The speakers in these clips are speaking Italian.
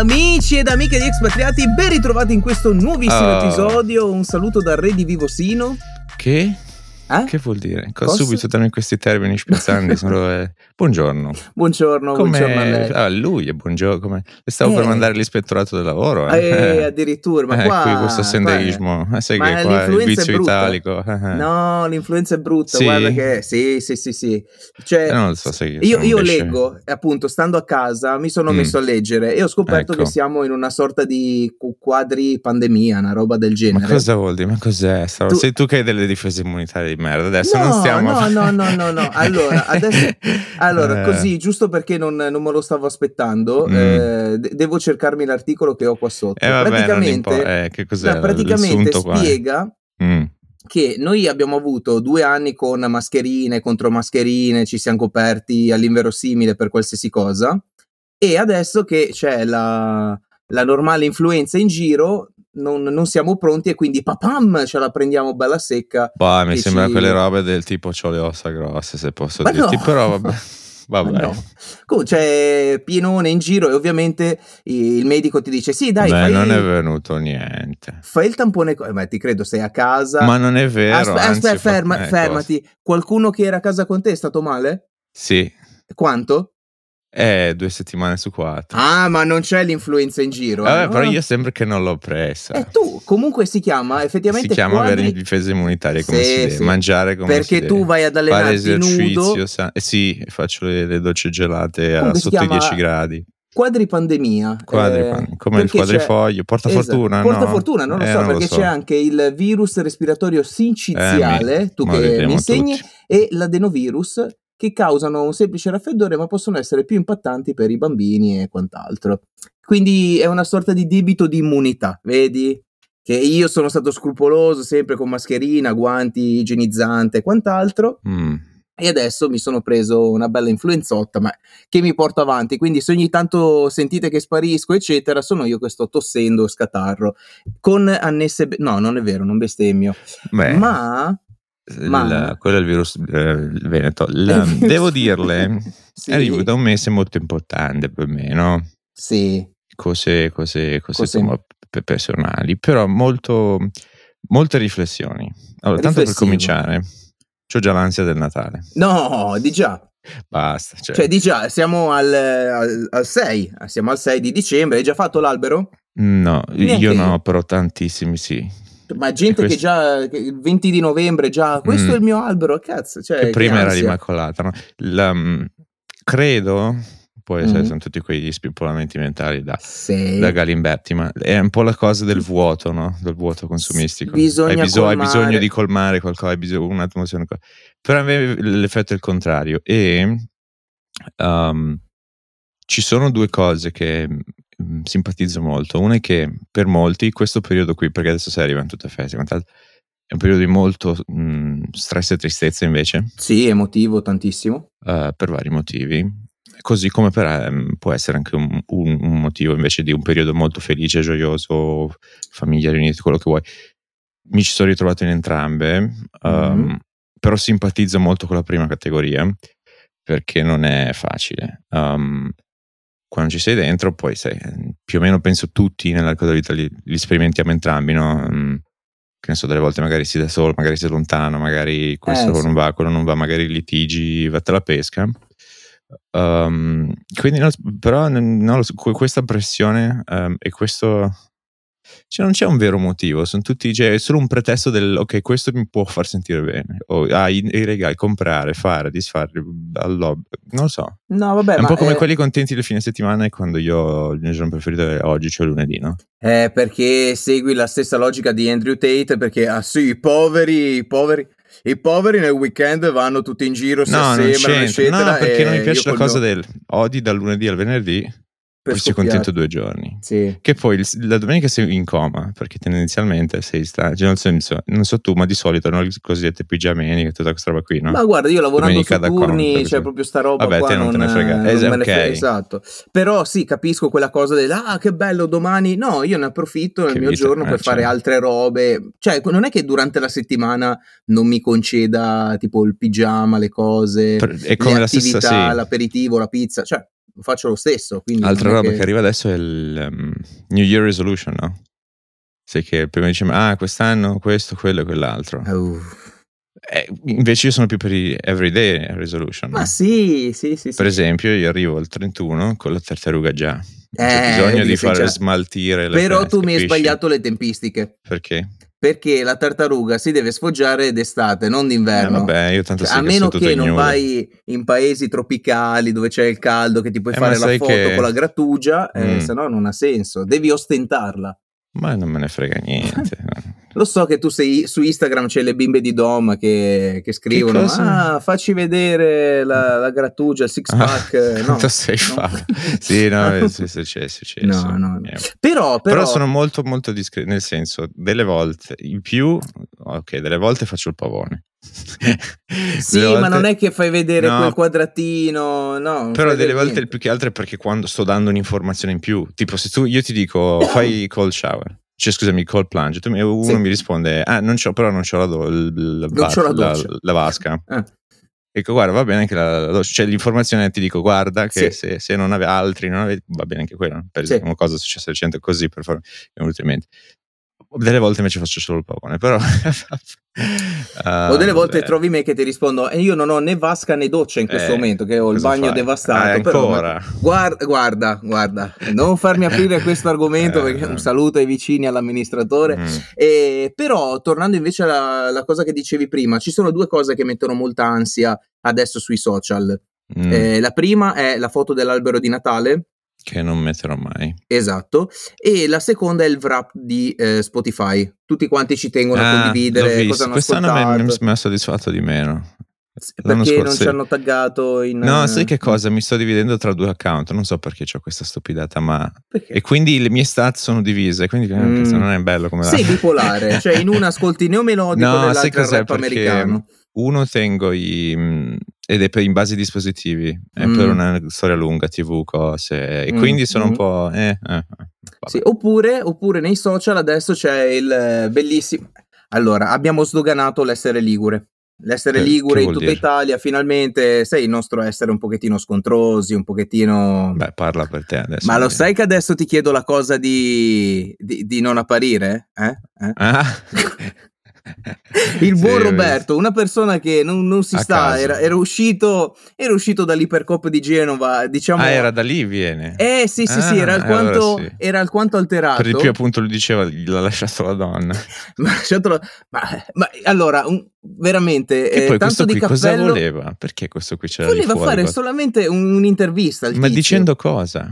Amici ed amiche di Expatriati, ben ritrovati in questo nuovissimo episodio. Un saluto dal re di Vivosino. Che? Che vuol dire? Subito torno in questi termini spiazzanti. Buongiorno. Buongiorno a lei. A lui è buongiorno. Stavo per mandare l'ispettorato del lavoro. Addirittura, ma qua... qui questo sendeismo. Qua il vizio italico. No, l'influenza è brutta. Sì? Guarda che... Sì. Cioè, non lo so se io leggo, appunto, stando a casa, mi sono messo a leggere e ho scoperto che siamo in una sorta di quadri pandemia, una roba del genere. Ma cosa vuol dire? Ma cos'è? Sei tu che hai delle difese immunitarie merda adesso. Allora così, giusto perché non me lo stavo aspettando, devo cercarmi l'articolo che ho qua sotto. Praticamente spiega che noi abbiamo avuto 2 anni con mascherine, contro mascherine, ci siamo coperti all'inverosimile per qualsiasi cosa, e adesso che c'è la normale influenza in giro non siamo pronti, e quindi papam ce la prendiamo bella secca. Bah, mi sembra quelle robe del tipo c'ho le ossa grosse, se posso dirti, no. Però vabbè. No. Comunque c'è pienone in giro e ovviamente il medico ti dice sì dai, non è venuto niente, fai il tampone, ma ti credo, sei a casa. Ma non è vero. Fermati. Qualcuno che era a casa con te è stato male? Sì. Quanto? 2 settimane su 4. Ma non c'è l'influenza in giro. Però io sempre che non l'ho presa. E tu comunque si chiama avere difese immunitarie, come si deve mangiare, come perché si tu deve. Vai ad allenarti nudo. Sì, faccio le docce gelate sotto i 10 gradi. Quadripandemia. Come il quadrifoglio, porta fortuna, non lo so, perché c'è anche il virus respiratorio sinciziale, tu che mi insegni, e l'adenovirus, che causano un semplice raffreddore ma possono essere più impattanti per i bambini e quant'altro. Quindi è una sorta di debito di immunità, vedi? Che io sono stato scrupoloso, sempre con mascherina, guanti, igienizzante e quant'altro, e adesso mi sono preso una bella influenzotta, ma che mi porto avanti. Quindi se ogni tanto sentite che sparisco, eccetera, sono io che sto tossendo, scatarro, con annesse... No, non è vero, non bestemmio. Beh. Quello è il virus veneto. Devo dirle, sì. Arrivo da un mese molto importante per me, no? Sì. Cose insomma, personali, però molte riflessioni. Allora, tanto per cominciare, c'ho già l'ansia del Natale. No, di già. Basta. Cioè di già, siamo al 6. Siamo al 6 di dicembre. Hai già fatto l'albero? No, neanche io no, però tantissimi sì. Ma gente che già il 20 di novembre già questo è il mio albero, cazzo, cioè, che prima era l'Immacolata, no? Credo poi sono tutti quegli spippolamenti mentali da Galimberti, ma è un po' la cosa del vuoto, no? Del vuoto consumistico. Hai bisogno di colmare qualcosa, hai bisogno un'atmosfera, però l'effetto è il contrario. E ci sono 2 cose che simpatizzo molto. Una è che per molti questo periodo qui, perché adesso si arriva in tutte feste, è un periodo di molto stress e tristezza, invece sì, emotivo tantissimo, per vari motivi, così come può essere anche un motivo invece di un periodo molto felice, gioioso, famiglia riunita, quello che vuoi. Mi ci sono ritrovato in entrambe, però simpatizzo molto con la prima categoria perché non è facile. Quando ci sei dentro, poi più o meno penso tutti nell'arco della vita li sperimentiamo entrambi, no? Che ne so, delle volte magari si da solo, magari si lontano, magari questo non va, quello non va, magari litigi, vattene alla pesca. Quindi, questa pressione e questo... Cioè non c'è un vero motivo, è solo un pretesto del ok, questo mi può far sentire bene, o i regali, comprare, fare, disfare, non lo so. No, vabbè, è un po' come quelli contenti del fine settimana, e quando io il mio giorno preferito è oggi, cioè lunedì, no? Perché segui la stessa logica di Andrew Tate, perché i poveri nel weekend vanno tutti in giro, eccetera, perché non mi piace la cosa del odi dal lunedì al venerdì. Sei contento 2 giorni, sì. Che poi la domenica sei in coma, perché tendenzialmente sei non so tu, ma di solito le cosiddette pigiameni e tutta questa roba qui, no? Ma guarda, io lavorando su turni c'è proprio sta roba. Vabbè, qua te non te ne frega, non me ne frega, esatto. Però sì, capisco quella cosa del che bello domani, no, io ne approfitto nel mio giorno per fare altre robe, cioè non è che durante la settimana non mi conceda tipo il pigiama, le cose, è come le attività, l'aperitivo, la pizza, cioè faccio lo stesso. Altra roba che arriva adesso è il New Year Resolution, no? Sai che prima diciamo, quest'anno questo, quello e quell'altro. Invece io sono più per i everyday resolution. Ma no? sì. Per esempio io arrivo al 31 con la tartaruga già. C'è bisogno di fare smaltire le però feste, tu mi hai sbagliato le tempistiche. Perché? Perché la tartaruga si deve sfoggiare d'estate, non d'inverno. Vabbè, io tanto a meno che non vai in paesi tropicali dove c'è il caldo, che ti puoi fare la foto con la grattugia, se no non ha senso, devi ostentarla. Ma non me ne frega niente. Lo so che tu sei su Instagram, c'è le bimbe di Dom che scrivono facci vedere la grattugia, il six pack. Quanto sei fatto? Sì, no, è successo. No. Però sono molto molto discreto, nel senso, delle volte in più, delle volte faccio il pavone. Sì, ma non è che fai vedere quel quadratino, no. Però delle volte più che altro è perché quando sto dando un'informazione in più, tipo se io ti dico fai cold shower, cioè scusami cold plunge, uno mi risponde non c'ho la vasca. Ecco, guarda, va bene anche la doccia, cioè l'informazione ti dico guarda che se non aveva altri va bene anche quello, per esempio una cosa è successa recente così per farmi inutiliamente. Delle volte invece faccio solo il pavone, però o delle volte trovi me che ti rispondo io non ho né vasca né doccia in questo momento, che ho il bagno devastato, ancora. Però, guarda, non farmi aprire questo argomento perché un saluto ai vicini, all'amministratore. Però tornando invece alla cosa che dicevi prima, ci sono due cose che mettono molta ansia adesso sui social. La prima è la foto dell'albero di Natale, che non metterò mai. Esatto. E la seconda è il wrap di Spotify. Tutti quanti ci tengono a condividere cosa hanno ascoltato. Quest'anno mi ha soddisfatto di meno. Perché non ci hanno taggato in... No, sai che cosa? Mi sto dividendo tra due account. Non so perché ho questa stupidata, ma... Perché? E quindi le mie stats sono divise. Quindi non è bello come... Sei bipolare. Cioè in una ascolti neomelodico, nell'altra rap americano. Uno tengo ed è in base ai dispositivi, è per una storia lunga, TV, cose, e quindi sono un po'... Sì, oppure nei social adesso c'è il bellissimo... Allora, abbiamo sdoganato l'essere ligure. L'essere ligure in tutta Italia, finalmente, sai, il nostro essere un pochettino scontrosi, un pochettino... Beh, parla per te adesso. Ma lo sai che adesso ti chiedo la cosa di non apparire? Il buon Roberto, una persona che non si sta, era uscito dall'Ipercoppa di Genova, diciamo. Era da lì viene. Sì, era alquanto alterato. Per di più appunto lui diceva l'ha lasciato la donna. Allora, veramente e poi tanto questo di qui cappello, cosa voleva? Perché questo qui c'era voleva fuori, fare solamente un'intervista al ma tizio. Dicendo cosa?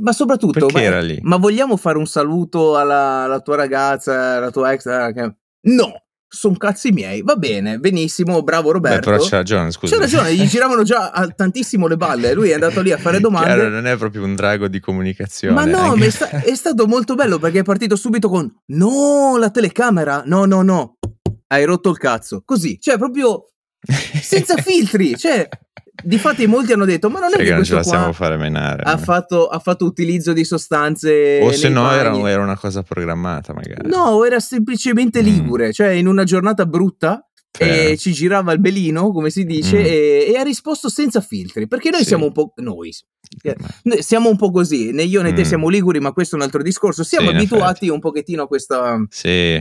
Ma soprattutto era lì? Ma vogliamo fare un saluto alla tua ragazza, alla tua ex? No, sono cazzi miei, va bene, benissimo, bravo Roberto. Però c'è ragione, scusa. C'è ragione, gli giravano già tantissimo le balle, lui è andato lì a fare domande. Chiaro, non è proprio un drago di comunicazione. Ma no, è stato molto bello perché è partito subito con no, la telecamera, no, hai rotto il cazzo, così, cioè proprio senza filtri, cioè... Difatti molti hanno detto ma non è che non questo qua fare menare, ha fatto utilizzo di sostanze o se no era una cosa programmata magari, no, era semplicemente ligure, cioè in una giornata brutta e ci girava il belino come si dice e ha risposto senza filtri perché noi siamo un po' noi siamo un po' così, né io né te siamo liguri, ma questo è un altro discorso, siamo abituati un pochettino a questa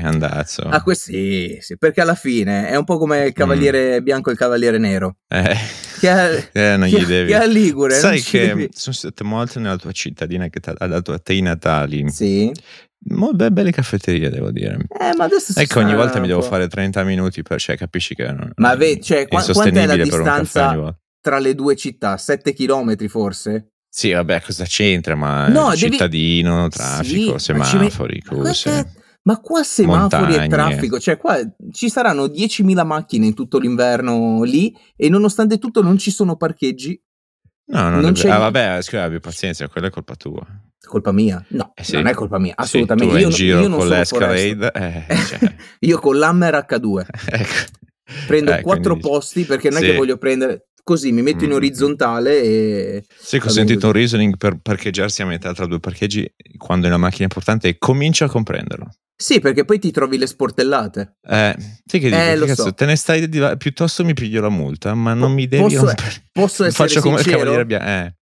andazzo a sì, perché alla fine è un po' come il cavaliere bianco e il cavaliere nero non gli devi che a ligure sai che devi. Sono state molte nella tua cittadina che ha dato a te i natali belle caffetterie devo dire ma adesso ecco ogni volta mi devo fare 30 minuti per, cioè capisci che cioè, quant'è la distanza tra le due città? 7 chilometri forse? Sì vabbè cosa c'entra ma no, cittadino, traffico, semafori cose. Ma qua semafori montagne. E traffico, cioè qua ci saranno 10.000 macchine in tutto l'inverno lì e nonostante tutto non ci sono parcheggi. No, non c'è. Vabbè, scusa, abbi pazienza, quella è colpa tua. Colpa mia? No, non è colpa mia, assolutamente. Io in giro io non con l'Escalade, cioè. Io con l'Hammer H2. Prendo 4 posti perché non è che voglio prendere così, mi metto in orizzontale e... Sì, ho sentito un reasoning per parcheggiarsi a metà tra due parcheggi quando è una macchina importante e comincio a comprenderlo. Sì, perché poi ti trovi le sportellate. Sai che dico, lo cazzo, te ne stai piuttosto mi piglio la multa, ma non mi devi... Posso essere sincero? Faccio come il cavaliere bianco.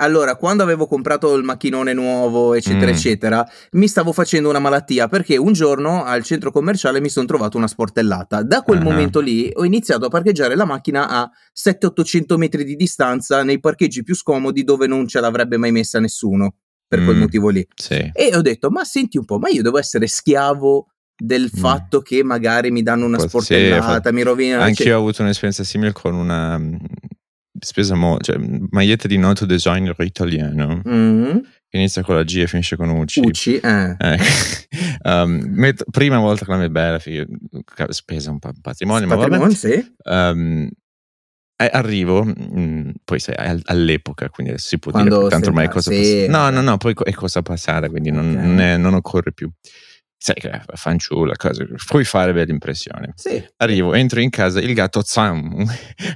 Allora, quando avevo comprato il macchinone nuovo, eccetera, eccetera, mi stavo facendo una malattia, perché un giorno al centro commerciale mi sono trovato una sportellata. Da quel momento lì ho iniziato a parcheggiare la macchina a 700-800 metri di distanza, nei parcheggi più scomodi dove non ce l'avrebbe mai messa nessuno, per quel motivo lì. Sì. E ho detto, ma senti un po', ma io devo essere schiavo del fatto che magari mi danno una sportellata, mi rovinano. Anch'io ho avuto un'esperienza simile con una... spesa maglietta di noto designer italiano che inizia con la G e finisce con UCI. Prima volta che la mia bella spesa un patrimonio, ma vabbè, sì. Arrivo poi sai, all'epoca, quindi adesso si può dire tanto ormai cosa no poi è cosa passata, quindi non occorre più, sai che fanciulla, cosa puoi fare bella impressione. Sì. Arrivo, entro in casa, il gatto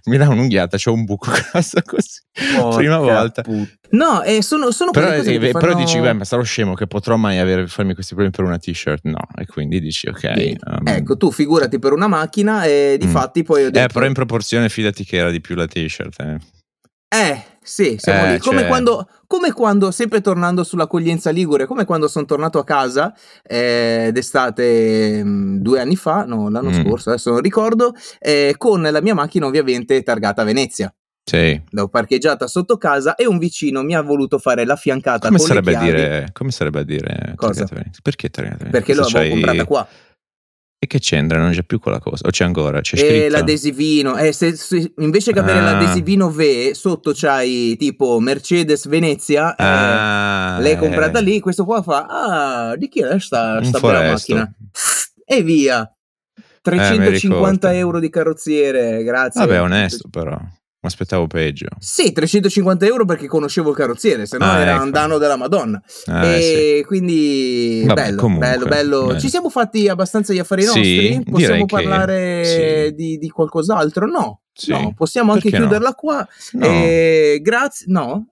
mi dà un'unghiata, c'ho un buco grasso così. Prima volta. No, sono però, cose che però fanno... dici, beh, ma sarò scemo che potrò mai farmi questi problemi per una t-shirt? No, e quindi dici ok. Ecco, tu figurati per una macchina e di fatti poi ho detto... però in proporzione fidati che era di più la t-shirt. Sì, siamo lì. Come quando, sempre tornando sull'accoglienza ligure, come quando sono tornato a casa d'estate 2 anni fa, no, l'anno scorso, adesso non ricordo, con la mia macchina ovviamente targata Venezia. Sì. L'ho parcheggiata sotto casa e un vicino mi ha voluto fare la fiancata con le chiavi. Come sarebbe a dire? Cosa? Perché targata Venezia? Perché l'avevo comprata qua. E che c'entra? Non c'è più quella cosa? O c'è ancora? C'è scritto? L'adesivino. Se invece che avere l'adesivino V, sotto c'hai tipo Mercedes Venezia, l'hai comprata lì, questo qua fa, di chi è sta bella macchina? E via! 350 euro di carrozziere, grazie. Vabbè, onesto però. Mi aspettavo peggio. Sì, 350 euro perché conoscevo il carrozziere, se no era un danno della Madonna. E quindi vabbè, bello. Ci siamo fatti abbastanza gli affari nostri? Possiamo parlare di qualcos'altro? No. Sì. No, possiamo anche chiuderla qua. No. Grazie. No,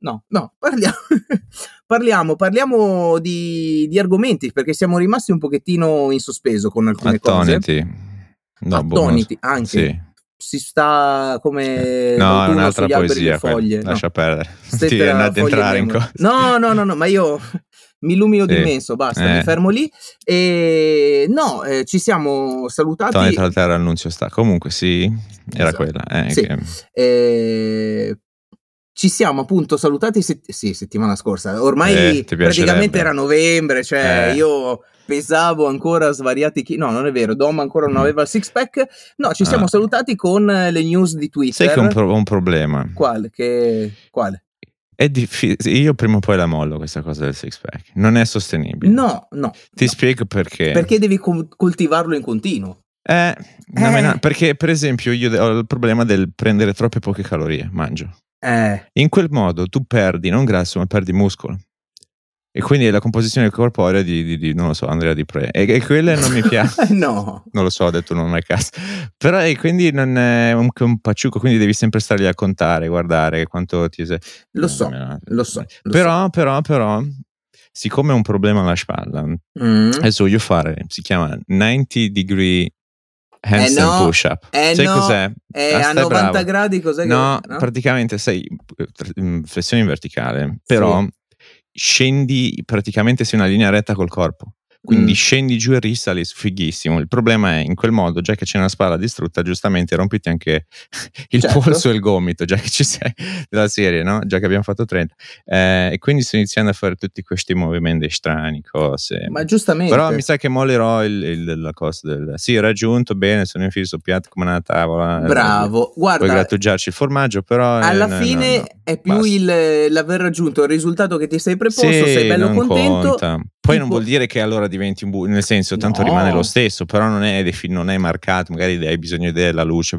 parliamo di argomenti, perché siamo rimasti un pochettino in sospeso con alcune cose. Attoniti anche. Sì. Si sta come è un'altra poesia, foglie. Lascia perdere. Ti andate a entrare in cose. No, ma io mi illumino d'immenso, basta, mi fermo lì. E ci siamo salutati. Tony tra terra annunzio sta. Comunque era quella. Ci siamo appunto salutati settimana scorsa. Ormai praticamente era novembre, cioè io pesavo ancora svariati no, non è vero, Dom ancora non aveva il six pack. No, ci siamo salutati con le news di Twitter. Sai che un problema. Quale? È difficile, io prima o poi la mollo questa cosa del six pack. Non è sostenibile. No. Ti spiego perché. Perché devi coltivarlo in continuo. No, perché per esempio io ho il problema del prendere troppe poche calorie, mangio. In quel modo tu perdi non grasso ma perdi muscolo e quindi la composizione corporea di non lo so, Andrea Di Pre e quella non mi piace. No, non lo so, ho detto non è caso, però e quindi non è un paciuco, quindi devi sempre stargli a contare, guardare quanto ti sei. Però siccome è un problema alla spalla adesso voglio fare, si chiama 90 degree handstand push up. Sai cos'è? A 90 bravo. Gradi cos'è? No, praticamente sei flessione in verticale, però scendi, praticamente sei una linea retta col corpo. Quindi scendi giù e risali, fighissimo. Il problema è in quel modo, già che c'è una spalla distrutta, giustamente rompiti anche il polso e il gomito, già che ci sei della serie, no? Già che abbiamo fatto 30. E quindi sto iniziando a fare tutti questi movimenti strani, cose. Ma giustamente. Però mi sa che mollerò la cosa del raggiunto bene, sono infiso piatto come una tavola. Bravo. Guarda. Puoi grattugiarci il formaggio, però alla fine no. È più l'aver raggiunto il risultato che ti sei preposto, sei bello contento. Conta. Poi non vuol dire che allora diventi un nel senso, tanto rimane lo stesso, però non è marcato, magari hai bisogno della luce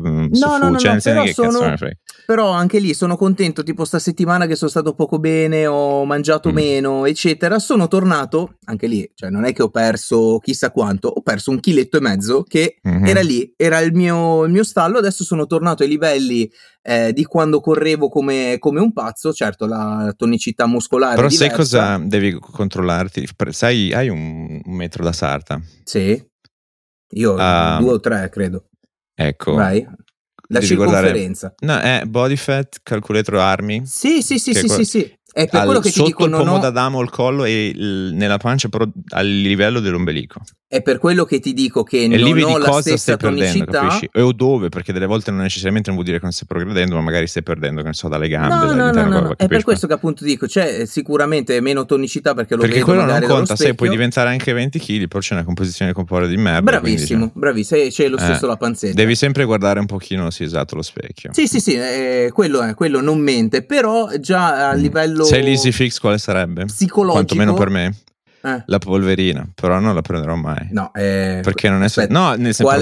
però anche lì sono contento, tipo sta settimana che sono stato poco bene, ho mangiato meno eccetera, sono tornato anche lì, cioè non è che ho perso chissà quanto, ho perso 1,5 kg che era lì, era il mio stallo, adesso sono tornato ai livelli di quando correvo come un pazzo. Certo, la tonicità muscolare però è diversa. Sai cosa devi controllarti? Sai, hai un metro da sarta? Sì, io 2 o 3 credo. Ecco, vai. La circonferenza. No, è body fat, calcolator armi. Sì. È per quello che sotto ti dicono il pomodadamo, no, il collo e nella pancia, però al livello dell'ombelico. È per quello che ti dico che non ho di la cosa stessa tonicità, capisci? O dove, perché delle volte non necessariamente non vuol dire che non stai progredendo, ma magari stai perdendo, che ne so, dalle gambe. No. È per questo che appunto dico, cioè sicuramente meno tonicità, perché lo vedo quello non conta, se puoi diventare anche 20 kg, però c'è una composizione corporea di merda. Bravissimo, bravissimo, c'è lo stesso la panzetta. Devi sempre guardare un pochino, sì, esatto, lo specchio. Sì, quello non mente, però già a livello... Se l'easy fix quale sarebbe? Psicologico, quantomeno per me, la polverina, però non la prenderò mai. No, perché non è no, nel senso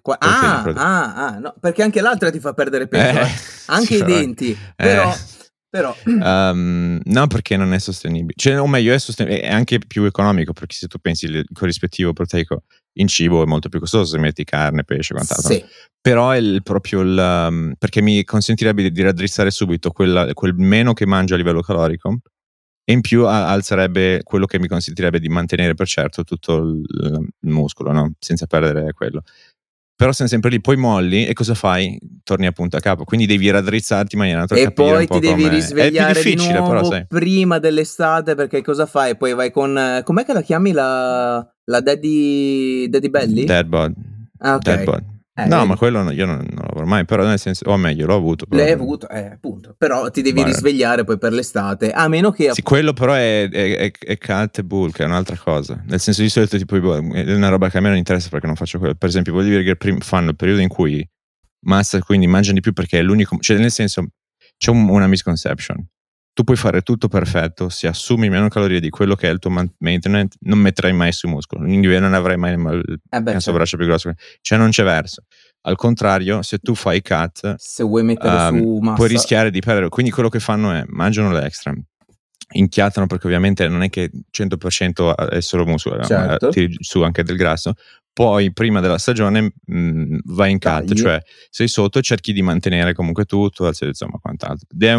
no, perché anche l'altra ti fa perdere peso, anche i denti, però no, perché non è sostenibile. Cioè, o meglio, è sostenibile, è anche più economico, perché se tu pensi il corrispettivo proteico in cibo è molto più costoso, se metti carne, pesce, quant'altro. Sì. Però è proprio il perché mi consentirebbe di raddrizzare subito quel meno che mangio a livello calorico, e in più alzerebbe quello che mi consentirebbe di mantenere per certo tutto il muscolo, no? Senza perdere quello. Però sei sempre lì, poi molli e cosa fai? Torni appunto a capo, quindi devi raddrizzarti in maniera naturale. E poi ti devi risvegliare di nuovo, però, sai, prima dell'estate, perché cosa fai? Poi vai con... com'è che la chiami la Daddy Belly? Dead Bod. Ah, ok. Dead Bod. No, ma quello io non l'avrò mai, però nel senso, o meglio, l'ho avuto. L'hai avuto, appunto. Però ti devi risvegliare poi per l'estate, a meno che... Sì, quello però è cat e bull, che è un'altra cosa. Nel senso, di solito tipo è una roba che a me non interessa, perché non faccio quello. Per esempio, voglio dire che fanno il periodo in cui massa, quindi mangiano di più, perché è l'unico... Cioè, nel senso, c'è una misconception. Tu puoi fare tutto perfetto, se assumi meno calorie di quello che è il tuo maintenance, non metterai mai su muscolo, non avrai mai il sovraccio più grosso, cioè non c'è verso. Al contrario, se tu fai cut, se vuoi mettere su massa, puoi rischiare di perdere. Quindi quello che fanno è mangiano l'extra, inchiattano, perché ovviamente non è che 100% è solo muscolo, certo, tiri su anche del grasso. Poi prima della stagione vai in cut, cioè sei sotto e cerchi di mantenere comunque tutto, insomma quant'altro. Ed è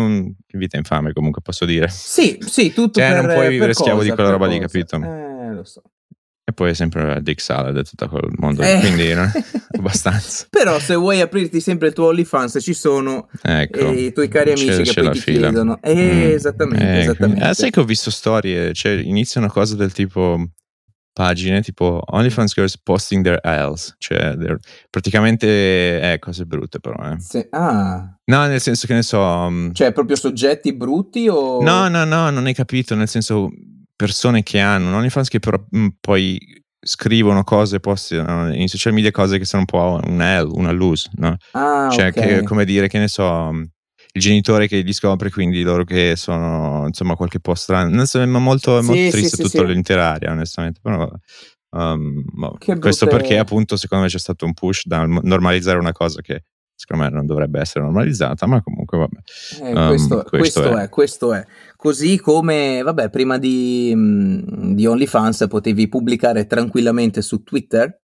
vita infame, comunque, posso dire. Sì, tutto, cioè, per... non puoi vivere schiavo di quella roba lì, capito? Lo so. E poi è sempre Dick Salad e tutto quel mondo, quindi non è abbastanza. Però se vuoi aprirti sempre il tuo OnlyFans, ci sono i tuoi cari amici che poi ti chiedono. Esattamente. Sai che ho visto storie, cioè inizia una cosa del tipo... pagine tipo OnlyFans girls posting their aisles, cioè praticamente cose brutte, però no, nel senso che ne so, cioè proprio soggetti brutti o no, non hai capito, nel senso persone che hanno OnlyFans che però poi scrivono cose, postano in social media cose che sono un po' un L, una lose, no? Cioè che, come dire, che ne so, il genitore che li scopre, quindi loro che sono, insomma, qualche po' strano, non so, ma molto triste tutta l'intera area, onestamente. Però, questo perché appunto secondo me c'è stato un push da normalizzare una cosa che secondo me non dovrebbe essere normalizzata, ma comunque vabbè. Questo è. Così come, vabbè, prima di OnlyFans potevi pubblicare tranquillamente su Twitter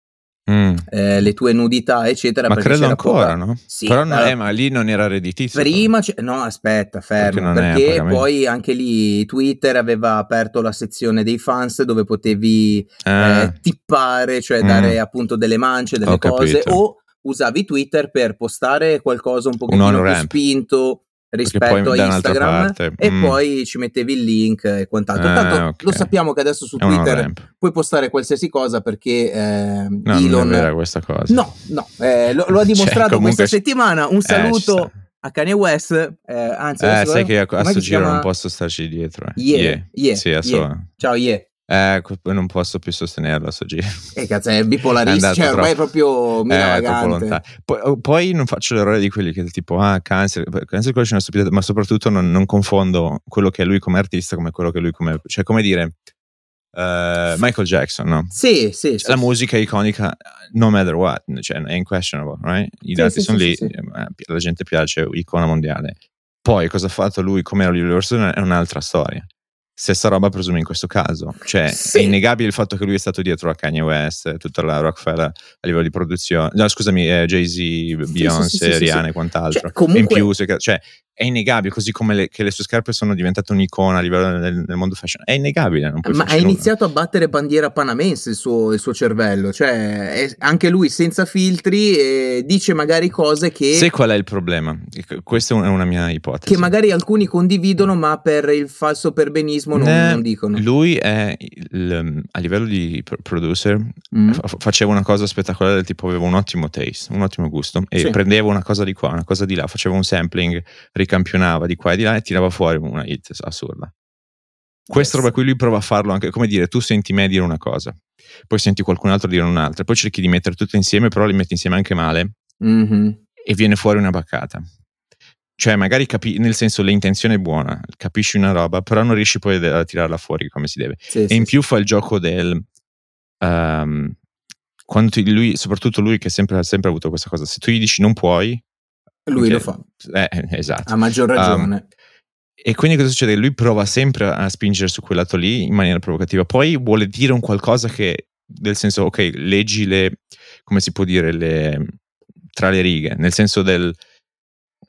le tue nudità, eccetera. Ma credo ancora no? Sì, però non ma lì non era redditizio prima, no, aspetta, fermo, perché poi anche lì Twitter aveva aperto la sezione dei fans, dove potevi tippare, cioè dare appunto delle mance, delle cose, o usavi Twitter per postare qualcosa un pochettino più spinto rispetto a Instagram, e poi ci mettevi il link e quant'altro. Tanto lo sappiamo che adesso su Twitter puoi postare qualsiasi cosa, perché Elon non era questa cosa. Lo ha dimostrato, cioè, comunque... questa settimana. Un saluto a Kanye West, anzi sai che a sto giro non posso starci dietro. Ciao non posso più sostenerlo a sto giro. Cazzo, è bipolarista, cioè ormai è proprio milagante. Poi non faccio l'errore di quelli che tipo cancer, quello c'è una stupidità, ma soprattutto non confondo quello che è lui come artista come quello che è lui come, cioè, come dire, Michael Jackson, no? Sì. La musica è iconica no matter what, cioè è unquestionable, right? I dati sono lì. La gente piace, icona mondiale. Poi cosa ha fatto lui, come era l'universo, è un'altra storia. Stessa roba presumo in questo caso, cioè è innegabile il fatto che lui è stato dietro a Kanye West, tutta la Rockefeller a livello di produzione, Jay-Z, Beyoncé, Rihanna e quant'altro, cioè, comunque... in più, cioè è innegabile, così come che le sue scarpe sono diventate un'icona a livello del mondo fashion, è innegabile. Non puoi, ma ha iniziato a battere bandiera panamense il suo cervello, cioè anche lui senza filtri, dice magari cose che... Sai qual è il problema? Questa è una mia ipotesi. Che magari alcuni condividono, ma per il falso perbenismo non dicono. Lui è, a livello di producer, faceva una cosa spettacolare, tipo aveva un ottimo taste, un ottimo gusto, e prendeva una cosa di qua, una cosa di là, faceva un sampling, campionava di qua e di là e tirava fuori una hit assurda. Questa roba qui lui prova a farlo anche, come dire, tu senti me dire una cosa, poi senti qualcun altro dire un'altra, poi cerchi di mettere tutto insieme, però li metti insieme anche male, e viene fuori una baccata. Cioè magari nel senso, l'intenzione è buona, capisci una roba, però non riesci poi a tirarla fuori come si deve. Più fa il gioco del... quando lui, soprattutto lui che sempre ha avuto questa cosa, se tu gli dici non puoi, lui lo fa, esatto, a maggior ragione. E quindi cosa succede? Lui prova sempre a spingere su quel lato lì in maniera provocativa, poi vuole dire un qualcosa che, nel senso, ok, leggi le, come si può dire, le tra le righe, nel senso del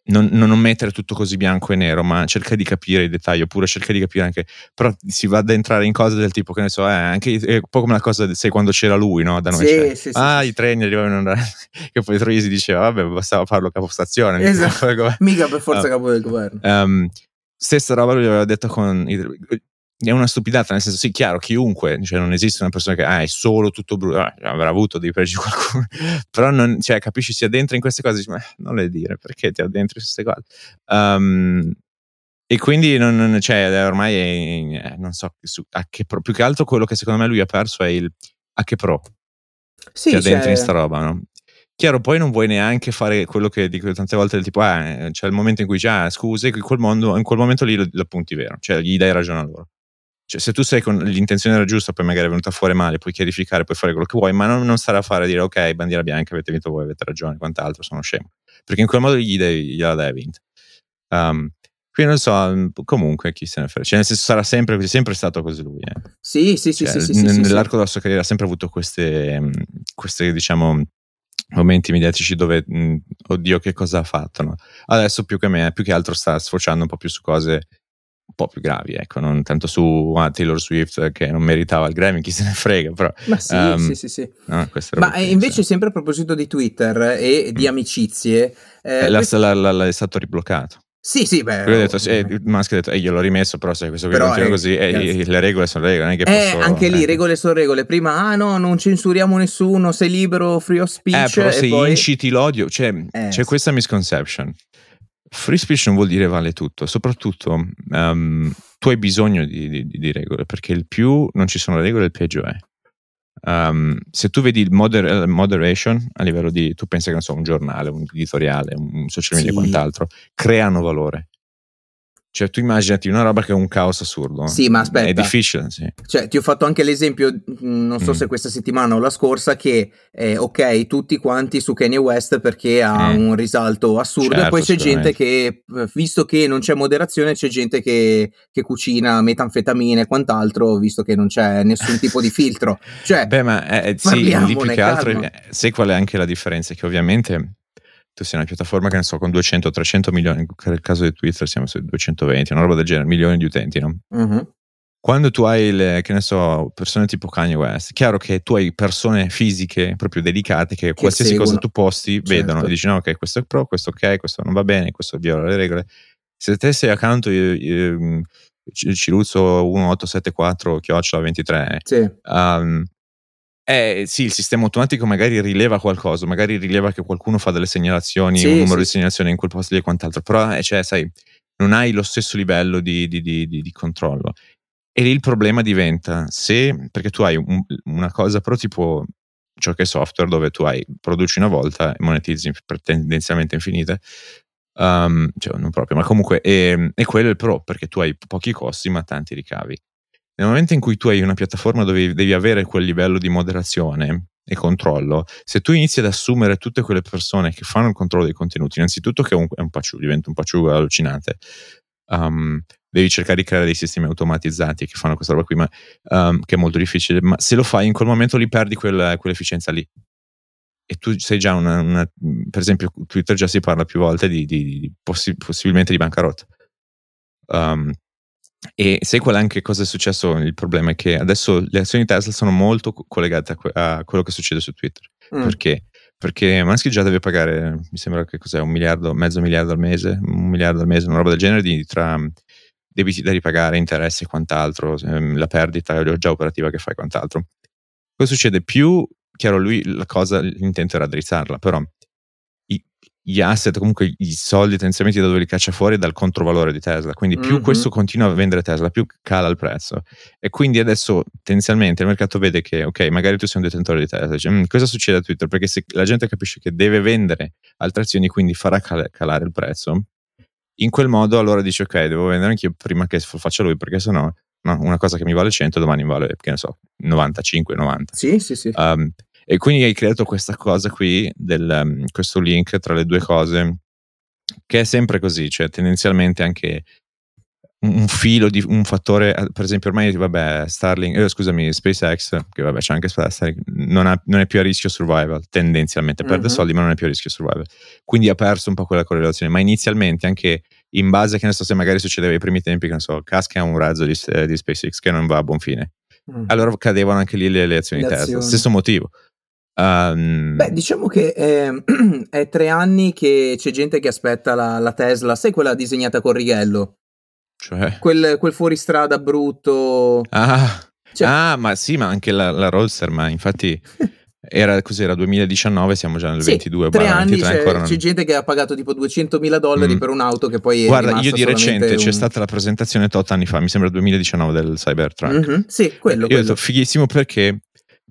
non mettere tutto così bianco e nero, ma cerca di capire il dettaglio, oppure cerca di capire anche, però si va ad entrare in cose del tipo, che ne so, anche un po' come la cosa, sai, quando c'era lui, no, da noi, i treni arrivavano che poi Troisi si diceva vabbè, bastava farlo capostazione, esatto. Mica per forza capo del governo. Stessa roba lui aveva detto con è una stupidata, nel senso, sì, chiaro, chiunque, cioè non esiste una persona che è solo tutto brutto, avrà avuto dei pregi qualcuno, però non, cioè, capisci, si addentra in queste cose, dici, ma non le dire, perché ti addentri su queste cose? E quindi non, cioè, ormai non so a che pro, più che altro quello che secondo me lui ha perso è il a che pro, sì, ti addentri in sta roba, no? Chiaro, poi non vuoi neanche fare quello che dico tante volte del tipo, c'è il momento in cui dici, scusa, in quel momento lì lo punti vero, cioè gli dai ragione a loro. Cioè, se tu sei con l'intenzione era giusta, poi magari è venuta fuori male, puoi chiarificare, puoi fare quello che vuoi, ma non stare a fare, a dire ok, bandiera bianca, avete vinto voi, avete ragione, quant'altro, sono scemo, perché in quel modo gliela dai vinta. Quindi non so, comunque chi se ne frega, cioè nel senso, sarà sempre stato così lui, sì, nell'arco della sua carriera ha sempre avuto queste diciamo momenti mediatici dove oddio che cosa ha fatto, no? Adesso più che altro sta sfociando un po' più su cose un po' più gravi, ecco, non tanto su Taylor Swift, che non meritava il Grammy, chi se ne frega, però ma sì. No, ma invece sempre a proposito di Twitter e di amicizie, è stato ribloccato. Sì, beh. Ho detto, Musk ha detto, io l'ho rimesso, però se questo qui continua così, le regole sono regole, non è che posso... Anche lì, regole sono regole. Prima, no, non censuriamo nessuno, sei libero, free of speech. Però se poi... inciti l'odio, cioè, c'è questa misconception. Free speech non vuol dire vale tutto, soprattutto tu hai bisogno di regole, perché il più non ci sono regole, il peggio è. Se tu vedi il moderation a livello di, tu pensi che non so, un giornale, un editoriale, un social media e quant'altro creano valore, cioè tu immaginati una roba che è un caos assurdo, ma aspetta, è difficile, cioè ti ho fatto anche l'esempio, non so se questa settimana o la scorsa, che ok, tutti quanti su Kanye West perché ha un risalto assurdo, certo, e poi c'è gente che, visto che non c'è moderazione, c'è gente che cucina metanfetamine e quant'altro, visto che non c'è nessun tipo di filtro, cioè beh, ma lì più che altro, sai qual è anche la differenza? Che ovviamente tu sei una piattaforma che, non so, con 200-300 milioni, nel caso di Twitter siamo su 220, una roba del genere, milioni di utenti, no? Quando tu hai, che ne so, persone tipo Kanye West, chiaro che tu hai persone fisiche proprio dedicate che qualsiasi cosa tu posti vedono e dici no, ok, questo è pro, questo ok, questo non va bene, questo viola le regole. Se te sei accanto Ciruzzo 1874 /23 il sistema automatico magari rileva qualcosa, magari rileva che qualcuno fa delle segnalazioni, un numero di segnalazioni in quel posto lì e quant'altro, però cioè, sai, non hai lo stesso livello di controllo, e lì il problema diventa, se perché tu hai una cosa però tipo ciò che è software, dove tu produci una volta e monetizzi per tendenzialmente infinite, cioè non proprio, ma comunque è quello il pro, perché tu hai pochi costi ma tanti ricavi. Nel momento in cui tu hai una piattaforma dove devi avere quel livello di moderazione e controllo, se tu inizi ad assumere tutte quelle persone che fanno il controllo dei contenuti, innanzitutto che diventa un pacciu allucinante, devi cercare di creare dei sistemi automatizzati che fanno questa roba qui, ma, che è molto difficile, ma se lo fai in quel momento lì perdi quell'efficienza lì. e tu sei già una per esempio Twitter già si parla più volte possibilmente di bancarotta, e sai qual è anche cosa è successo? Il problema è che adesso le azioni Tesla sono molto collegate a quello che succede su Twitter. Perché Musk già deve pagare, mi sembra che cos'è, un miliardo al mese, una roba del genere, tra debiti da ripagare, interessi e quant'altro, la perdita già operativa che fa e quant'altro. Cosa succede? Più chiaro, lui la cosa, l'intento era drizzarla, però gli asset, comunque i soldi tendenzialmente da dove li caccia fuori, dal controvalore di Tesla, quindi più questo continua a vendere Tesla, più cala il prezzo, e quindi adesso tendenzialmente il mercato vede che ok, magari tu sei un detentore di Tesla, cioè, cosa succede a Twitter? Perché se la gente capisce che deve vendere altre azioni, quindi farà calare il prezzo, in quel modo allora dice ok, devo vendere anch'io prima che faccia lui, perché sennò no, una cosa che mi vale 100 domani mi vale, che ne so, 95-90. Sì. E quindi hai creato questa cosa qui, questo link tra le due cose, che è sempre così, cioè tendenzialmente anche un filo di un fattore, per esempio ormai SpaceX, che vabbè c'è anche SpaceX, non è più a rischio survival, tendenzialmente perde soldi ma non è più a rischio survival, quindi ha perso un po' quella correlazione, ma inizialmente anche in base, che ne so, se magari succedeva ai primi tempi, che ne so, casca un razzo di SpaceX che non va a buon fine, allora cadevano anche lì le azioni Tesla, stesso motivo. Beh, diciamo che è 3 anni che c'è gente che aspetta la Tesla, sai, quella disegnata con righello, cioè quel fuoristrada brutto. Ma sì, ma anche la Roadster, ma infatti era così, era 2019, siamo già nel 22. 3 anni, c'è gente che ha pagato tipo $200,000 per un'auto che poi è rimasta. Guarda, io di recente c'è stata la presentazione 8 anni fa, mi sembra 2019, del Cybertruck. Sì, quello. Io ho detto fighissimo, perché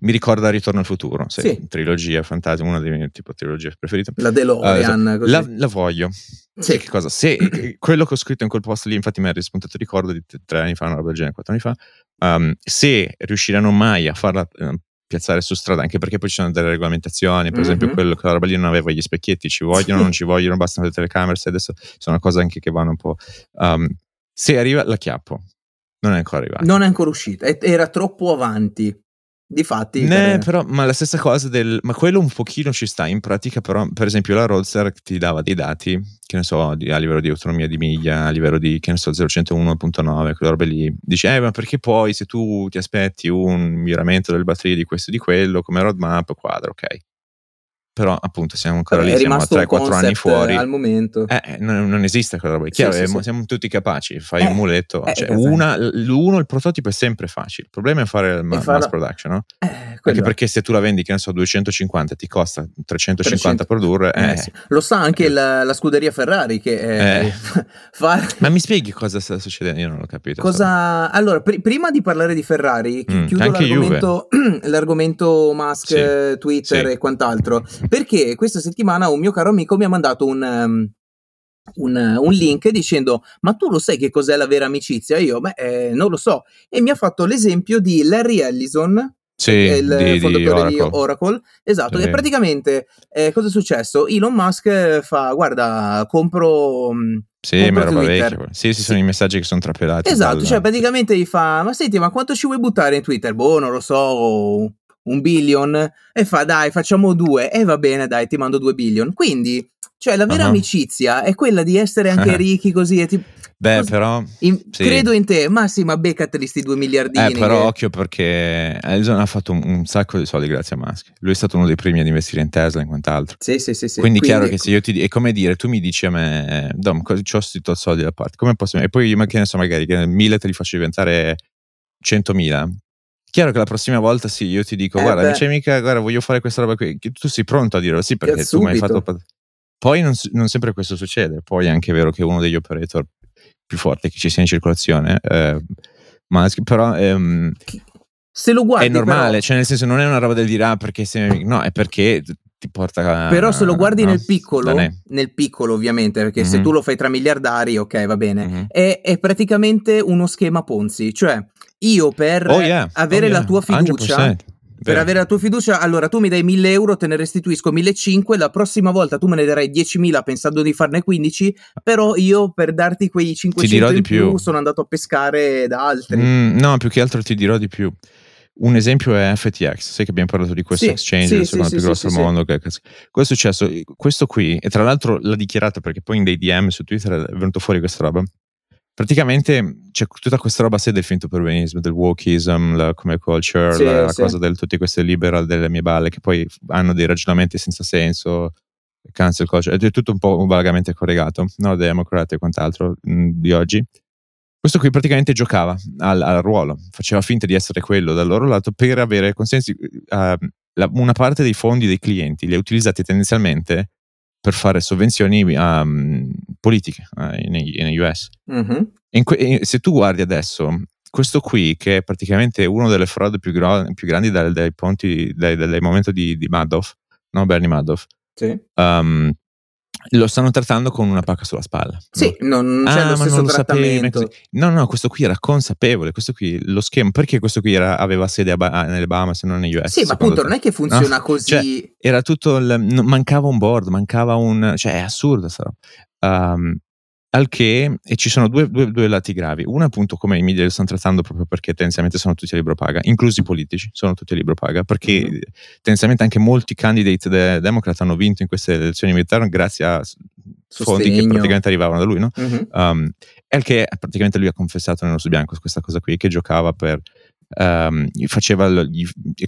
mi ricorda Ritorno al futuro, trilogia fantastica, una dei miei tipo trilogie preferite. La DeLorean, così. La voglio. Sì. Che cosa? Se quello che ho scritto in quel post lì, infatti mi ha rispuntato ricordo di 3 anni fa, una roba del genere, 4 anni fa, se riusciranno mai a farla piazzare su strada, anche perché poi ci sono delle regolamentazioni, per esempio quella roba lì non aveva gli specchietti, ci vogliono, non ci vogliono, bastano le telecamere, se adesso sono cose anche che vanno un po'. Se arriva la chiappo, non è ancora arrivata. Non è ancora uscita, era troppo avanti. Difatti però, ma la stessa cosa ma quello un pochino ci sta in pratica, però per esempio la Roadster ti dava dei dati, che ne so, a livello di autonomia di miglia, a livello di, che ne so, 0,101.9, quella roba lì, dici ma perché poi se tu ti aspetti un miglioramento delle batterie di questo e di quello come roadmap quadro, ok, però appunto siamo ancora lì, siamo a 3-4 anni fuori al momento, non esiste quella roba, chiaro, siamo tutti capaci, fai un muletto, cioè il prototipo è sempre facile, il problema è fare mass production, no? Perché se tu la vendi, che ne so, 250, ti costa 350 a produrre, lo sa anche la scuderia Ferrari che ma mi spieghi cosa sta succedendo? Io non l'ho capito cosa. Allora, prima di parlare di Ferrari chiudo l'argomento Musk, Twitter e quant'altro, perché questa settimana un mio caro amico mi ha mandato un link dicendo: ma tu lo sai che cos'è la vera amicizia? Io non lo so, e mi ha fatto l'esempio di Larry Ellison, il fondatore di Oracle, esatto, che praticamente cosa è successo? Elon Musk fa: guarda, compro Twitter. Sono i messaggi che sono trapelati, esatto, cioè praticamente gli fa: ma senti, ma quanto ci vuoi buttare in Twitter? Boh, non lo so, $1 billion, e fa: dai, facciamo 2, e va bene, dai, ti mando $2 billion. Quindi, cioè, la vera amicizia è quella di essere anche ricchi così, e credo in te, ma sì, ma beccateli sti $2 miliardini. Occhio, perché Elon ha fatto un sacco di soldi grazie a Musk, lui è stato uno dei primi ad investire in Tesla e quant'altro. Quindi chiaro che se io ti, è come dire, tu mi dici a me: Dom, c'ho sti tuoi soldi da parte, come posso? E poi, ma che ne so, magari che 1000 te li faccio diventare 100.000. Chiaro che la prossima volta io ti dico: guarda, amica, guarda, voglio fare questa roba qui, tu sei pronto a dirlo, sì, perché tu mi hai fatto. Poi non sempre questo succede. Poi è anche vero che uno degli operator più forti che ci sia in circolazione, ma però se lo guardi è normale, però, cioè nel senso non è una roba del dire perché no, è perché ti porta. Però se lo guardi nel piccolo ovviamente, perché se tu lo fai tra miliardari, ok, va bene, è praticamente uno schema Ponzi, cioè io per avere la tua fiducia 100%. Per avere la tua fiducia, allora tu mi dai €1,000, te ne restituisco 1.500, la prossima volta tu me ne darai 10.000 pensando di farne 15, però io per darti quei 500 in più sono andato a pescare da altri. No, più che altro ti dirò di più. Un esempio è FTX, sai che abbiamo parlato di questo exchange, il secondo più grosso al mondo. Sì. Cosa è successo? Questo qui, e tra l'altro l'ha dichiarato perché poi in dei DM su Twitter è venuto fuori questa roba. Praticamente c'è tutta questa roba del fintopervenismo, del wokeism, la come culture, la cosa del tutti questi liberal delle mie balle che poi hanno dei ragionamenti senza senso, cancel culture, è tutto un po' vagamente collegato, no? Democrat e quant'altro di oggi. Questo qui praticamente giocava al ruolo, faceva finta di essere quello dal loro lato per avere consensi. Una parte dei fondi dei clienti li ha utilizzati tendenzialmente per fare sovvenzioni politiche in US. Mm-hmm. Se tu guardi adesso, questo qui che è praticamente uno delle frodi più grandi dal momento di Madoff, no? Bernie Madoff. Sì. Lo stanno trattando con una pacca sulla spalla. Sì, no? Non c'è lo stesso trattamento. No, questo qui era consapevole, questo qui lo schema, perché questo qui aveva sede nelle Bahamas e non negli US. Sì, ma appunto non è che funziona così. Cioè, era tutto mancava un board, cioè è assurdo sta roba. Al che e ci sono due lati gravi. Uno appunto come i media lo stanno trattando proprio perché tendenzialmente sono tutti a libro paga, inclusi i politici, sono tutti a libro paga, perché tendenzialmente anche molti candidati democrat hanno vinto in queste elezioni militari grazie a fondi che praticamente arrivavano da lui, no? Mm-hmm. Al che praticamente lui ha confessato nero su bianco questa cosa qui, che giocava per... faceva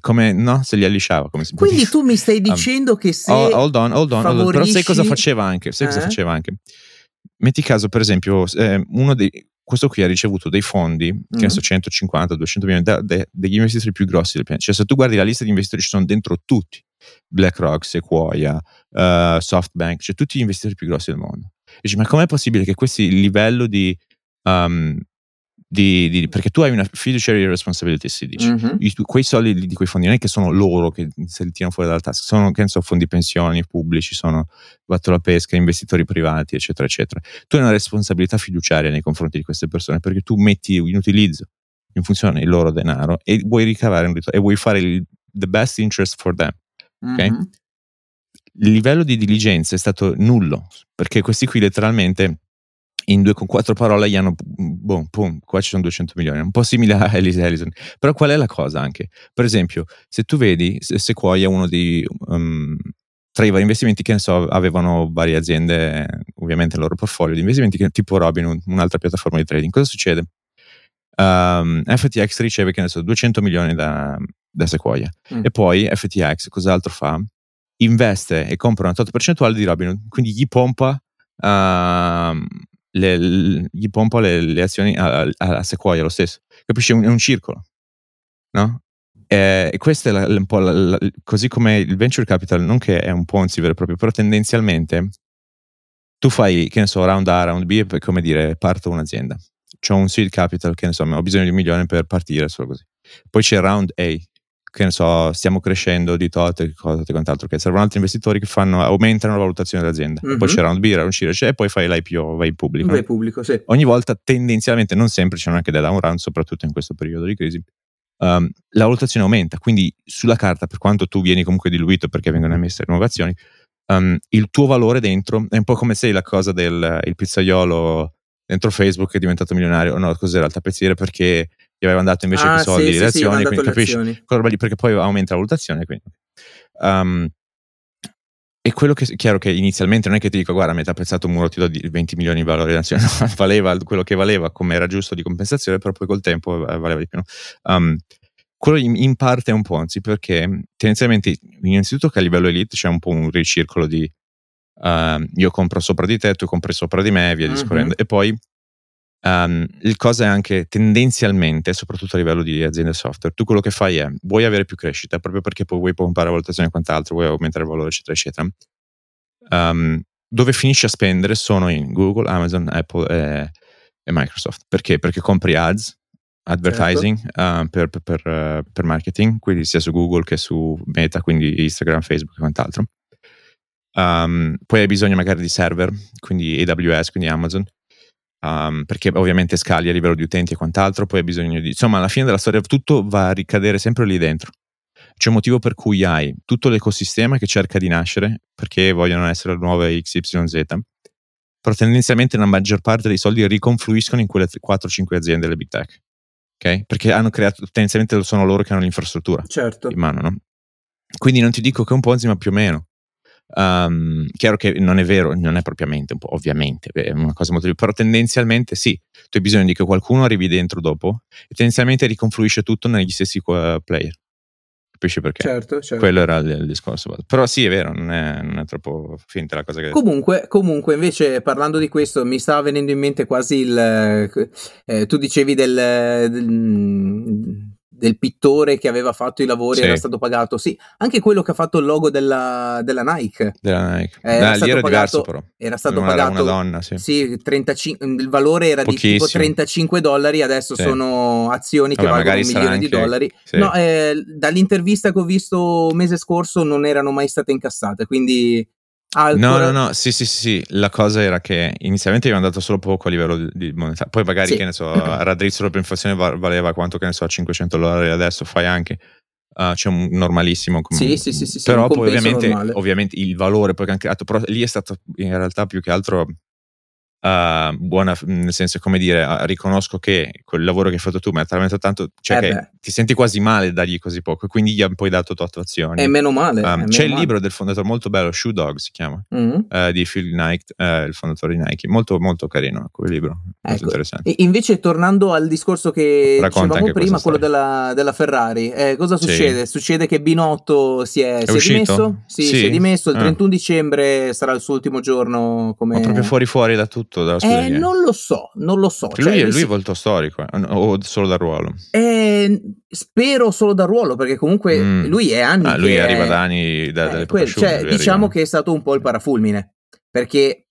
come no se li allisciava come si può quindi dire. Tu mi stai dicendo che se hold on, favorisci... però sai cosa faceva anche? Metti caso, per esempio, questo qui ha ricevuto dei fondi, che adesso 150-200 milioni, degli investitori più grossi del pianeta. Cioè, se tu guardi la lista di investitori, ci sono dentro tutti: BlackRock, Sequoia, SoftBank, cioè tutti gli investitori più grossi del mondo. E dici, ma com'è possibile che questo livello di perché tu hai una fiduciary responsibility, si dice. Mm-hmm. Quei soldi di quei fondi non è che sono loro che se li tirano fuori dalla tasca, sono fondi pensioni pubblici, sono Vatto la Pesca, investitori privati, eccetera eccetera. Tu hai una responsabilità fiduciaria nei confronti di queste persone, perché tu metti in utilizzo, in funzione, il loro denaro e vuoi ricavare un ritorno e vuoi fare the best interest for them. Okay? Mm-hmm. Il livello di diligenza è stato nullo, perché questi qui letteralmente in 4 parole gli hanno qua ci sono 200 milioni, un po' simile a Ellison. Però qual è la cosa anche? Per esempio, se tu vedi, Sequoia è uno di tra i vari investimenti che ne so, avevano varie aziende, ovviamente il loro portfolio di investimenti, tipo Robin, un'altra piattaforma di trading. Cosa succede? FTX riceve, che ne so, 200 milioni da Sequoia. E poi FTX cos'altro fa? Investe e compra una tot percentuale di Robin, quindi gli pompa le azioni a Sequoia lo stesso, capisci? È un circolo, no? E questa è un po' così come il venture capital, non che è un ponzi vero e proprio, però tendenzialmente tu fai, che ne so, round A, round B, e come dire, parto un'azienda, c'ho un seed capital, che ne so, ho bisogno di 1 milione per partire, solo così. Poi c'è round A, che ne so, stiamo crescendo di tot e quant'altro, che servono altri investitori che aumentano la valutazione dell'azienda. Mm-hmm. Poi c'è round B, round C, e poi fai l'IPO, vai in pubblico. Vai pubblico, sì. Ogni volta tendenzialmente, non sempre, c'è anche da down round, soprattutto in questo periodo di crisi, la valutazione aumenta, quindi sulla carta, per quanto tu vieni comunque diluito perché vengono emesse rinnovazioni, il tuo valore dentro è un po' come se la cosa del il pizzaiolo dentro Facebook è diventato milionario, no, cos'era il tappezziere, perché gli avevano dato invece i soldi di azioni, quindi capisci, perché poi aumenta la valutazione, quindi. E quello che è chiaro che inizialmente non è che ti dico guarda mi hai apprezzato un muro, ti do 20 milioni di valore di azione, no, valeva quello che valeva come era giusto di compensazione, però poi col tempo valeva di più, no? Quello in parte è un ponzi, perché tendenzialmente innanzitutto che a livello elite c'è un po' un ricircolo di io compro sopra di te, tu compri sopra di me e via discorrendo. E poi il cosa è anche tendenzialmente, soprattutto a livello di aziende software, tu quello che fai è vuoi avere più crescita proprio perché poi vuoi pompare la valutazione e quant'altro, vuoi aumentare il valore eccetera eccetera. Dove finisci a spendere sono in Google, Amazon, Apple e Microsoft, perché compri ads, advertising, per marketing, quindi sia su Google che su Meta, quindi Instagram, Facebook e quant'altro. Poi hai bisogno magari di server, quindi AWS, quindi Amazon, perché ovviamente scali a livello di utenti e quant'altro, poi hai bisogno di, insomma, alla fine della storia tutto va a ricadere sempre lì dentro. C'è un motivo per cui hai tutto l'ecosistema che cerca di nascere perché vogliono essere nuove XYZ, però tendenzialmente la maggior parte dei soldi riconfluiscono in quelle 4-5 aziende delle big tech, ok? Perché hanno creato, tendenzialmente sono loro che hanno l'infrastruttura, certo, in mano, no? Quindi non ti dico che è un Ponzi, ma più o meno. Chiaro che non è vero, non è propriamente un po', ovviamente è una cosa molto, però tendenzialmente sì, tu hai bisogno di che qualcuno arrivi dentro dopo e tendenzialmente riconfluisce tutto negli stessi player, capisci perché? Certo, certo. Quello era il discorso, però sì, è vero, non è troppo finta la cosa che... Comunque invece, parlando di questo, mi stava venendo in mente quasi il tu dicevi del pittore che aveva fatto i lavori, sì, era stato pagato, sì, anche quello che ha fatto il logo della Nike, era stato era pagato, diverso, però era stato non pagato, era una donna, sì. Sì, 35, il valore era pochissimo, di tipo $35, adesso sì, sono azioni che valgono $1 milione, sì. No, dall'intervista che ho visto mese scorso non erano mai state incassate, quindi No, sì, la cosa era che inizialmente abbiamo dato solo poco a livello di monetario, poi magari, sì, che ne so, a raddrizzolo per inflazione valeva quanto, che ne so, $500, adesso fai anche, c'è un normalissimo comunque. Sì, però poi ovviamente il valore poi che hanno creato, però lì è stato in realtà più che altro buona, nel senso, come dire, riconosco che quel lavoro che hai fatto tu mi ha talmente tanto, cioè che ti senti quasi male dargli così poco, e quindi gli hanno poi dato 8 azioni. E meno male. C'è il libro del fondatore molto bello, Shoe Dog si chiama, di Phil Knight, il fondatore di Nike, molto molto carino quel libro, molto interessante. E invece, tornando al discorso che dicevamo prima, quello della Ferrari, cosa succede? Sì. Succede che Binotto si è dimesso il 31 dicembre, sarà il suo ultimo giorno come... proprio fuori da tutto. Non lo so. Cioè, lui è volto storico, o solo da ruolo? Spero solo da ruolo, perché comunque lui è anni. Lui arriva da anni. Diciamo che è stato un po' il parafulmine, perché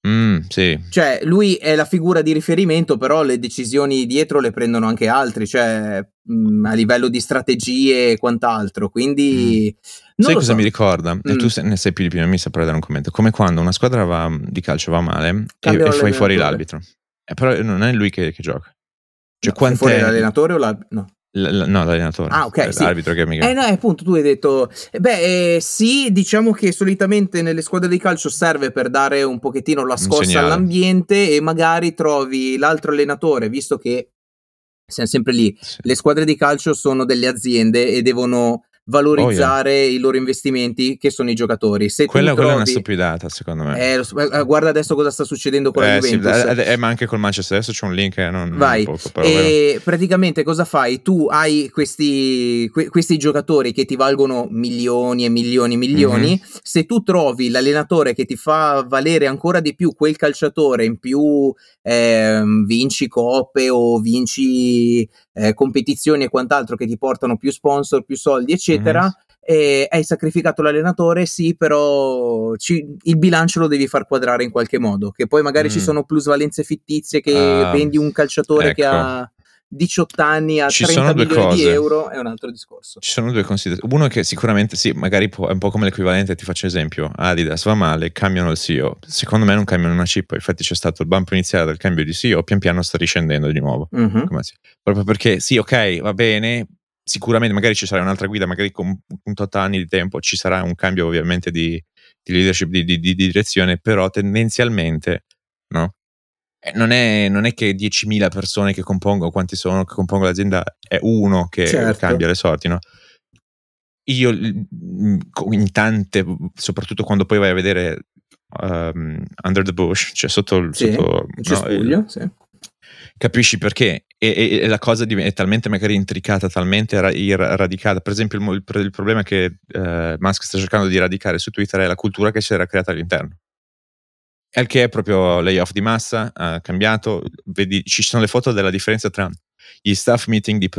sì, cioè, lui è la figura di riferimento, però le decisioni dietro le prendono anche altri, cioè a livello di strategie e quant'altro, quindi... Sai cosa mi ricorda? E tu ne sai più di prima, mi saprai dare un commento. Come quando una squadra di calcio va male e fai fuori l'arbitro. Però non è lui che gioca. Cioè, no, quant'è... Fuori l'allenatore o l'arbitro? No. No, l'allenatore. Ah, ok. L'arbitro, sì, che mi... no, appunto, tu hai detto... sì, diciamo che solitamente nelle squadre di calcio serve per dare un pochettino la scossa all'ambiente, e magari trovi l'altro allenatore, visto che siamo sempre lì. Sì. Le squadre di calcio sono delle aziende e devono valorizzare i loro investimenti, che sono i giocatori. Se quella è una stupidata, secondo me. Guarda adesso cosa sta succedendo con la Juventus, ma anche col Manchester. Adesso c'è un link, vai. Poco, però, e praticamente cosa fai? Tu hai questi giocatori che ti valgono milioni e milioni. Mm-hmm. Se tu trovi l'allenatore che ti fa valere ancora di più quel calciatore in più, vinci coppe o vinci competizioni e quant'altro che ti portano più sponsor, più soldi, eccetera. E hai sacrificato l'allenatore, sì, però il bilancio lo devi far quadrare in qualche modo, che poi magari ci sono plusvalenze fittizie, che vendi un calciatore, ecco, che ha 18 anni a €30 milioni è un altro discorso. Ci sono due considerazioni. Uno, che sicuramente sì, magari è un po' come l'equivalente, ti faccio esempio, Adidas va male, cambiano il CEO. Secondo me non cambiano una cippa, infatti c'è stato il bump iniziale del cambio di CEO, pian piano sta riscendendo di nuovo. Proprio perché sì, ok, va bene, sicuramente magari ci sarà un'altra guida, magari con 8 anni di tempo ci sarà un cambio ovviamente di leadership, di direzione, però tendenzialmente no, non è che 10.000 persone che compongono, quanti sono, che compongono l'azienda, è uno che cambia le sorti, no? Io in tante, soprattutto quando poi vai a vedere under the bush, cioè sotto il cespuglio, no, capisci perché, e la cosa è talmente magari intricata, talmente radicata. Per esempio il problema che Musk sta cercando di radicare su Twitter è la cultura che si era creata all'interno, il che è proprio layoff di massa, ha cambiato. Vedi, ci sono le foto della differenza tra gli staff meeting di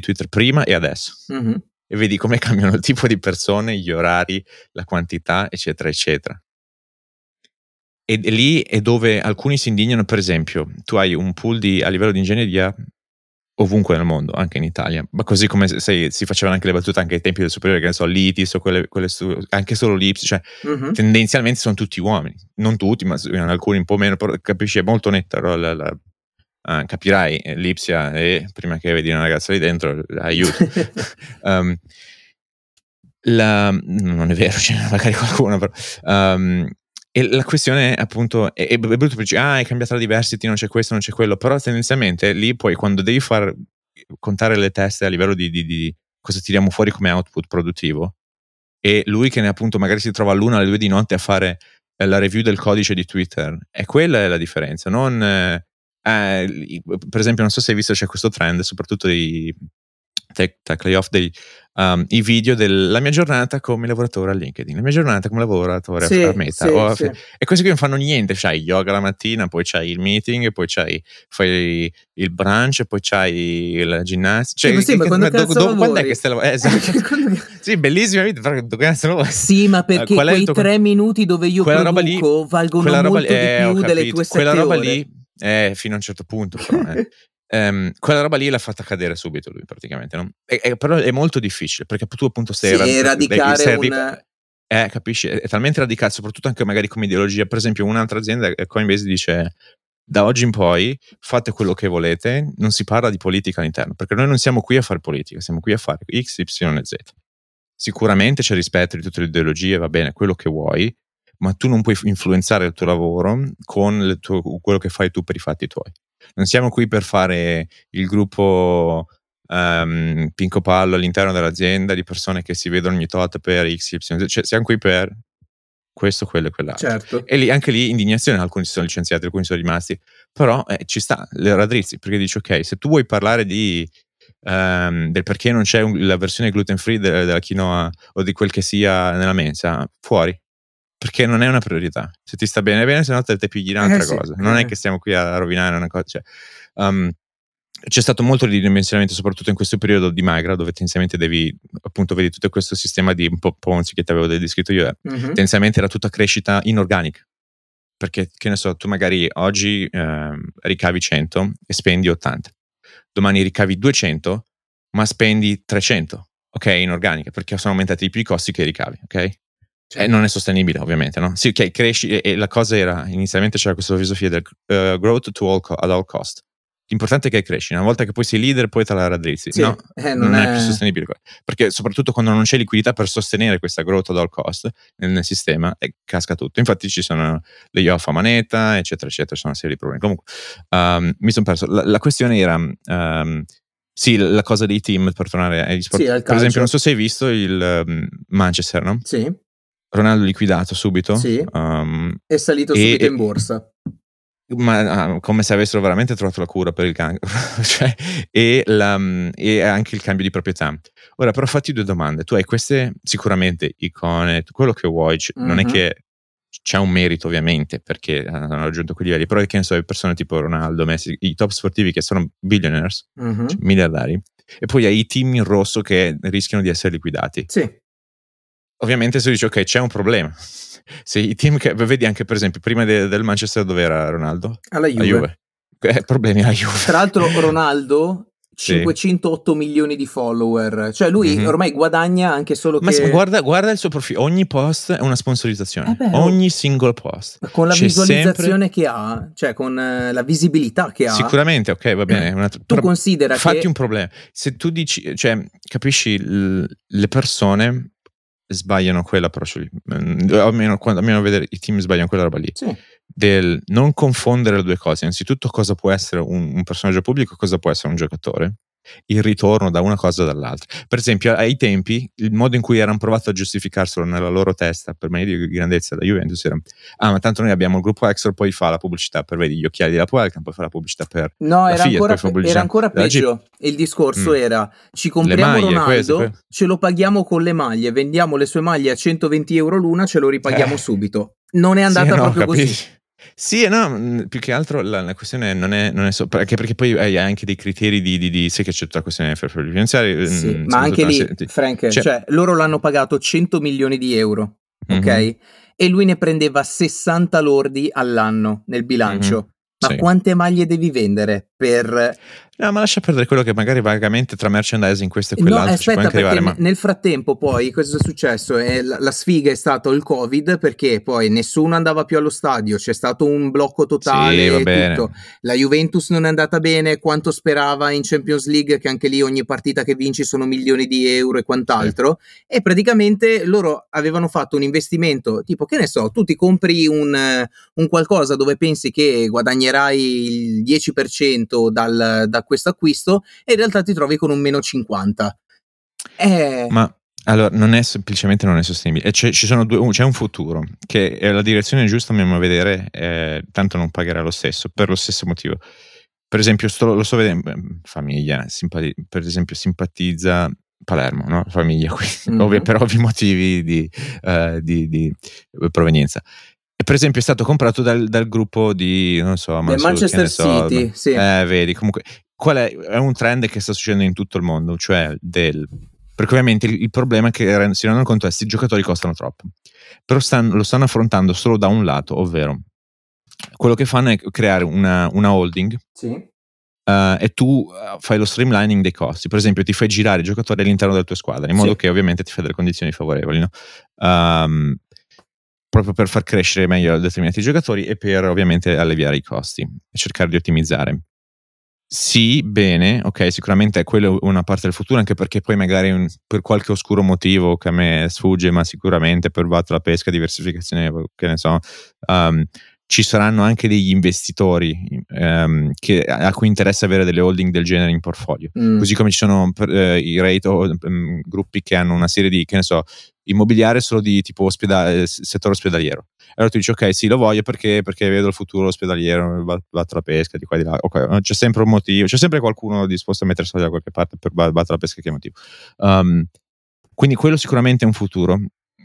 Twitter prima e adesso, e vedi come cambiano il tipo di persone, gli orari, la quantità, eccetera eccetera. E lì è dove alcuni si indignano. Per esempio, tu hai un pool a livello di ingegneria ovunque nel mondo, anche in Italia, ma così come si facevano anche le battute anche ai tempi del superiore, che ne so, l'ITIS o anche solo l'IPS, cioè tendenzialmente sono tutti uomini, non tutti, ma alcuni un po' meno, però capisci, è molto netta capirai l'ipsia, e prima che vedi una ragazza lì dentro, aiuto. Non è vero, ce n'è magari qualcuno, però e la questione è, appunto, è brutto perché è cambiata la diversity, non c'è questo, non c'è quello, però tendenzialmente lì poi quando devi far contare le teste a livello di cosa tiriamo fuori come output produttivo, e lui che ne appunto magari si trova all'una alle due di notte a fare la review del codice di Twitter, e quella è la differenza. Non per esempio, non so se hai visto, c'è questo trend soprattutto dei tech layoff, i video della mia giornata come lavoratore a LinkedIn, la mia giornata come lavoratore a Meta, e questi qui non fanno niente. C'hai yoga la mattina, poi c'hai il meeting, poi fai il brunch, poi c'hai la ginnastica, quando è che stai lavorando? Esatto. Sì, bellissima vita, però sì, ma perché quei tre minuti dove io produco lì, valgono molto di più delle tue 7 ore. Quella roba lì, fino a un certo punto, però, quella roba lì l'ha fatta cadere subito lui praticamente, no? Però è molto difficile, perché tu appunto capisci, è talmente radicato, soprattutto anche magari come ideologia. Per esempio un'altra azienda, Coinbase, dice: da oggi in poi fate quello che volete, non si parla di politica all'interno, perché noi non siamo qui a fare politica, siamo qui a fare X, Y, Z. Sicuramente c'è rispetto di tutte le ideologie, va bene, quello che vuoi, ma tu non puoi influenzare il tuo lavoro con quello che fai tu per i fatti tuoi. Non siamo qui per fare il gruppo Pinco Pallo all'interno dell'azienda di persone che si vedono ogni tot per XY, cioè siamo qui per questo, quello e quell'altro. Certo. E lì, anche lì, indignazione, alcuni si sono licenziati, alcuni sono rimasti, però ci sta, le raddrizzi, perché dici ok, se tu vuoi parlare di del perché non c'è la versione gluten free della quinoa o di quel che sia nella mensa, fuori, perché non è una priorità. Se ti sta bene bene, se no te pigli un'altra cosa. Non è che stiamo qui a rovinare una cosa, cioè, c'è stato molto ridimensionamento soprattutto in questo periodo di magra, dove tendenzialmente devi appunto vedi tutto questo sistema di un po' ponzi che ti avevo descritto io, tendenzialmente era tutta crescita inorganica, perché che ne so, tu magari oggi ricavi 100 e spendi 80, domani ricavi 200 ma spendi 300, ok, inorganica, perché sono aumentati di più i costi che ricavi, ok? Cioè. Non è sostenibile, ovviamente, no? Sì, ok, cresci, e la cosa era, inizialmente c'era questa filosofia del growth to all at all cost. L'importante è che cresci, una volta che poi sei leader poi te la raddrizzi, sì, no? Non è più sostenibile, perché soprattutto quando non c'è liquidità per sostenere questa growth at all cost nel sistema, casca tutto. Infatti ci sono le layoff a manetta, eccetera eccetera, sono una serie di problemi. Comunque mi sono perso, la questione era sì, la cosa dei team, per tornare agli sport, sì, per esempio, non so se hai visto il Manchester, no? Sì, Ronaldo liquidato subito, sì, è salito subito in borsa, ma come se avessero veramente trovato la cura per il cancro. Cioè, e anche il cambio di proprietà. Ora però fatti due domande: tu hai queste sicuramente icone, quello che vuoi, non è che c'è un merito ovviamente, perché hanno raggiunto quei livelli, però che ne so, le persone tipo Ronaldo, Messi, i top sportivi che sono billionaires, cioè miliardari, e poi hai i team in rosso che rischiano di essere liquidati. Sì. Ovviamente si dice ok, c'è un problema. Se i team che vedi, anche per esempio prima del Manchester, dove era Ronaldo? Alla Juve. Problemi alla Juve. Tra l'altro Ronaldo 508 milioni di follower, cioè lui ormai guadagna anche solo che... Ma guarda il suo profilo, ogni post è una sponsorizzazione, ogni singolo post. Ma con la visualizzazione sempre... che ha, cioè con la visibilità che ha. Sicuramente, ok, va bene. Considera fatti che... un problema. Se tu dici, cioè capisci, le persone... sbagliano quell'approccio lì, almeno vedere i team sbagliano quella roba lì, sì, del non confondere le due cose. Innanzitutto cosa può essere un personaggio pubblico e cosa può essere un giocatore, il ritorno da una cosa o dall'altra. Per esempio ai tempi il modo in cui erano provato a giustificarselo nella loro testa per maniera di grandezza da Juventus era: ah, ma tanto noi abbiamo il gruppo Exor, poi fa la pubblicità per, vedi, gli occhiali della Puelcan, poi fa la pubblicità per la Fiat, era ancora peggio. Il discorso era: ci compriamo maglie, Ronaldo, ce lo paghiamo con le maglie, vendiamo le sue maglie a 120 euro l'una, ce lo ripaghiamo subito. Non è andata proprio così. Sì e no, più che altro la questione non è perché poi hai anche dei criteri di sai che c'è tutta la questione finanziaria, sì, ma anche lì, Frank, cioè loro l'hanno pagato 100 milioni di euro, ok? E lui ne prendeva 60 lordi all'anno nel bilancio. Ma quante maglie devi vendere per... No, ma lascia perdere quello che magari vagamente tra merchandising questo e quell'altro. No, aspetta, ci può anche arrivare, ma... nel frattempo poi cosa è successo? La sfiga è stato il Covid, perché poi nessuno andava più allo stadio, c'è stato un blocco totale, sì, e tutto. La Juventus non è andata bene quanto sperava in Champions League, che anche lì ogni partita che vinci sono milioni di euro e quant'altro, e praticamente loro avevano fatto un investimento tipo, che ne so, tu ti compri un qualcosa dove pensi che guadagnerai il 10% dal questo acquisto e in realtà ti trovi con un meno 50. Ma allora non è sostenibile. C'è un futuro che è la direzione giusta, andiamo a vedere, tanto non pagherà lo stesso per lo stesso motivo. Per esempio lo sto vedendo, famiglia simpatizza Palermo, no? Famiglia, quindi, per ovvi motivi di provenienza. E per esempio è stato comprato dal gruppo di, non so, Manchester City, sì. Vedi, comunque qual è un trend che sta succedendo in tutto il mondo, cioè perché ovviamente il problema è che si rendono conto che questi giocatori costano troppo, però lo stanno affrontando solo da un lato, ovvero quello che fanno è creare una holding, sì. E tu fai lo streamlining dei costi. Per esempio ti fai girare i giocatori all'interno della tua squadra in modo che ovviamente ti fai delle condizioni favorevoli, no? Proprio per far crescere meglio determinati giocatori e per ovviamente alleviare i costi e cercare di ottimizzare. Sì, bene, ok, sicuramente è quello una parte del futuro, anche perché poi magari per qualche oscuro motivo che a me sfugge, ma sicuramente per la pesca, diversificazione, che ne so, ci saranno anche degli investitori a cui interessa avere delle holding del genere in portfolio, così come ci sono i REIT o gruppi che hanno una serie di, che ne so, immobiliare solo di tipo settore ospedaliero. Allora tu dici ok, sì, lo voglio perché vedo il futuro ospedaliero, batto la pesca di qua e di là, ok, c'è sempre un motivo, c'è sempre qualcuno disposto a mettere soldi da qualche parte per battere la pesca, che motivo. Quindi quello sicuramente è un futuro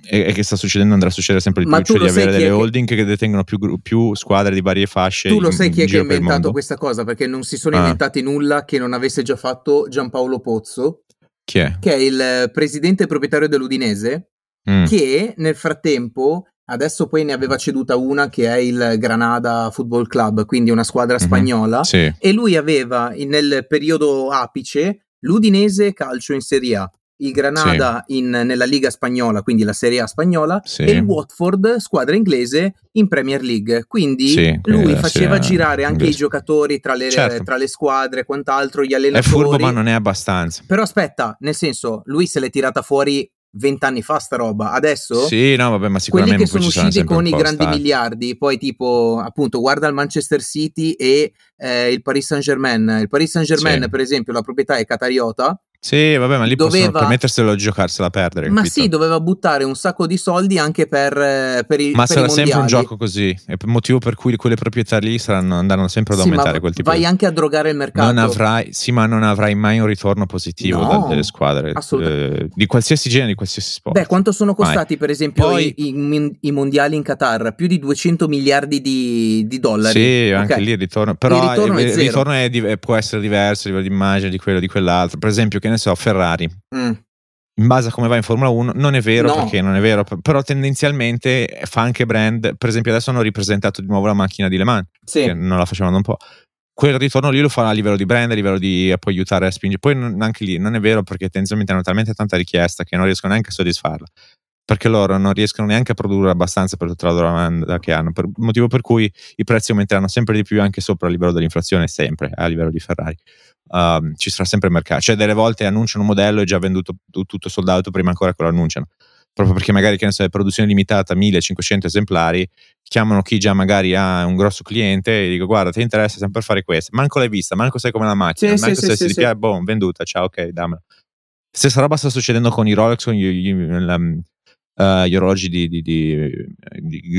e che sta succedendo, andrà a succedere sempre di più, cioè di avere delle holding che detengono più squadre di varie fasce. Tu lo sai chi è che ha inventato questa cosa? Perché non si sono inventati nulla che non avesse già fatto Gianpaolo Pozzo, che è il presidente proprietario dell'Udinese, che nel frattempo adesso poi ne aveva ceduta una che è il Granada Football Club, quindi una squadra spagnola, sì. E lui aveva nel periodo apice l'Udinese calcio in Serie A, il Granada nella Liga spagnola, quindi la Serie A spagnola, e il Watford, squadra inglese, in Premier League. Quindi lui faceva girare anche i giocatori tra le squadre, quant'altro, gli allenatori. È furbo, ma non è abbastanza. Però aspetta, nel senso, lui se l'è tirata fuori 20 anni fa sta roba, adesso sì, no, vabbè, ma sicuramente quelli che sono usciti con i grandi miliardi, poi tipo appunto guarda il Manchester City e il Paris Saint-Germain. Il Paris Saint-Germain, per esempio, la proprietà è qatariota. Sì, vabbè, ma lì possono permetterselo di giocarsela a perdere. Ma capito? Sì, doveva buttare un sacco di soldi anche per i mondiali. Ma sarà sempre un gioco così, è il motivo per cui quelle proprietà lì andranno sempre ad aumentare, ma quel tipo. Vai anche a drogare il mercato. Non avrai mai un ritorno positivo dalle squadre, assolutamente. Di qualsiasi genere, di qualsiasi sport. Beh, quanto sono costati per esempio i mondiali in Qatar? Più di 200 miliardi di dollari. Sì, anche lì il ritorno. Però il ritorno può essere diverso, a livello di immagine, di quello, di quell'altro. Per esempio, che ne so, Ferrari, in base a come va in Formula 1, non è vero, perché non è vero, però tendenzialmente fa anche brand. Per esempio adesso hanno ripresentato di nuovo la macchina di Le Mans, che non la facevano da un po'. Quel ritorno lì lo farà a livello di brand, a livello di può aiutare a spingere. Poi anche lì non è vero, perché tendenzialmente hanno talmente tanta richiesta che non riescono neanche a soddisfarla, perché loro non riescono neanche a produrre abbastanza per tutta la domanda che hanno, motivo per cui i prezzi aumenteranno sempre di più, anche sopra il livello dell'inflazione, sempre a livello di Ferrari. Ci sarà sempre il mercato, cioè delle volte annunciano un modello e già venduto tutto soldato prima ancora che lo annunciano, proprio perché magari, che ne so, è produzione limitata, 1500 esemplari, chiamano chi già magari ha un grosso cliente e dico guarda, ti interessa sempre fare questo, manco l'hai vista, manco sai come la macchina, ti piace, boh, venduta, ciao, ok, dammela. Stessa roba sta succedendo con i Rolex, con gli orologi di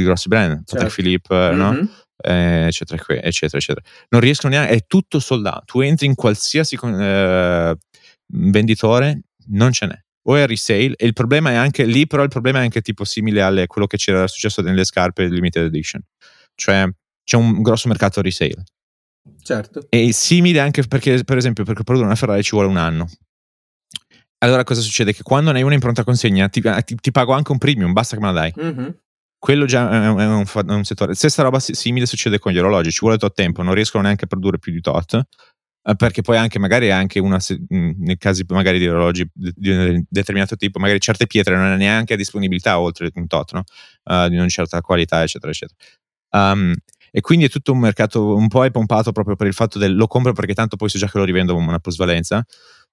grossi brand, Patek Philippe, no? Eccetera, eccetera, eccetera. Non riescono neanche, è tutto soldato. Tu entri in qualsiasi venditore, non ce n'è, o è resale, e il problema è anche lì, però il problema è anche tipo simile a quello che c'era successo nelle scarpe limited edition, cioè c'è un grosso mercato resale, certo, e simile anche perché, per esempio, per produrre una Ferrari ci vuole un anno. Allora cosa succede? Che quando ne hai una in pronta consegna ti pago anche un premium, basta che me la dai. Quello già è un settore. Stessa roba simile succede con gli orologi, ci vuole tot tempo, non riescono neanche a produrre più di tot, perché poi anche magari nei casi magari di orologi di un determinato tipo, magari certe pietre non è neanche a disponibilità oltre un tot, no? Di una certa qualità, eccetera, eccetera. E quindi è tutto un mercato un po' pompato, proprio per il fatto del lo compro perché tanto poi so già che lo rivendo con una plusvalenza.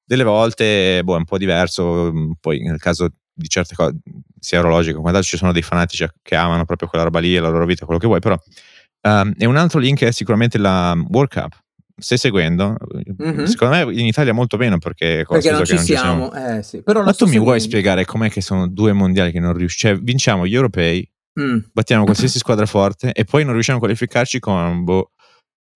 Delle volte è un po' diverso, poi nel caso di certe cose, sia orologiche come quant'altro, ci sono dei fanatici che amano proprio quella roba lì e la loro vita, quello che vuoi, però. E un altro link è sicuramente la World Cup, stai seguendo? Mm-hmm. Secondo me in Italia molto meno perché non, che ci siamo. Sì. Però ma tu mi vuoi spiegare com'è che sono due mondiali che non riusciamo, cioè, vinciamo gli europei, battiamo qualsiasi squadra forte e poi non riusciamo a qualificarci con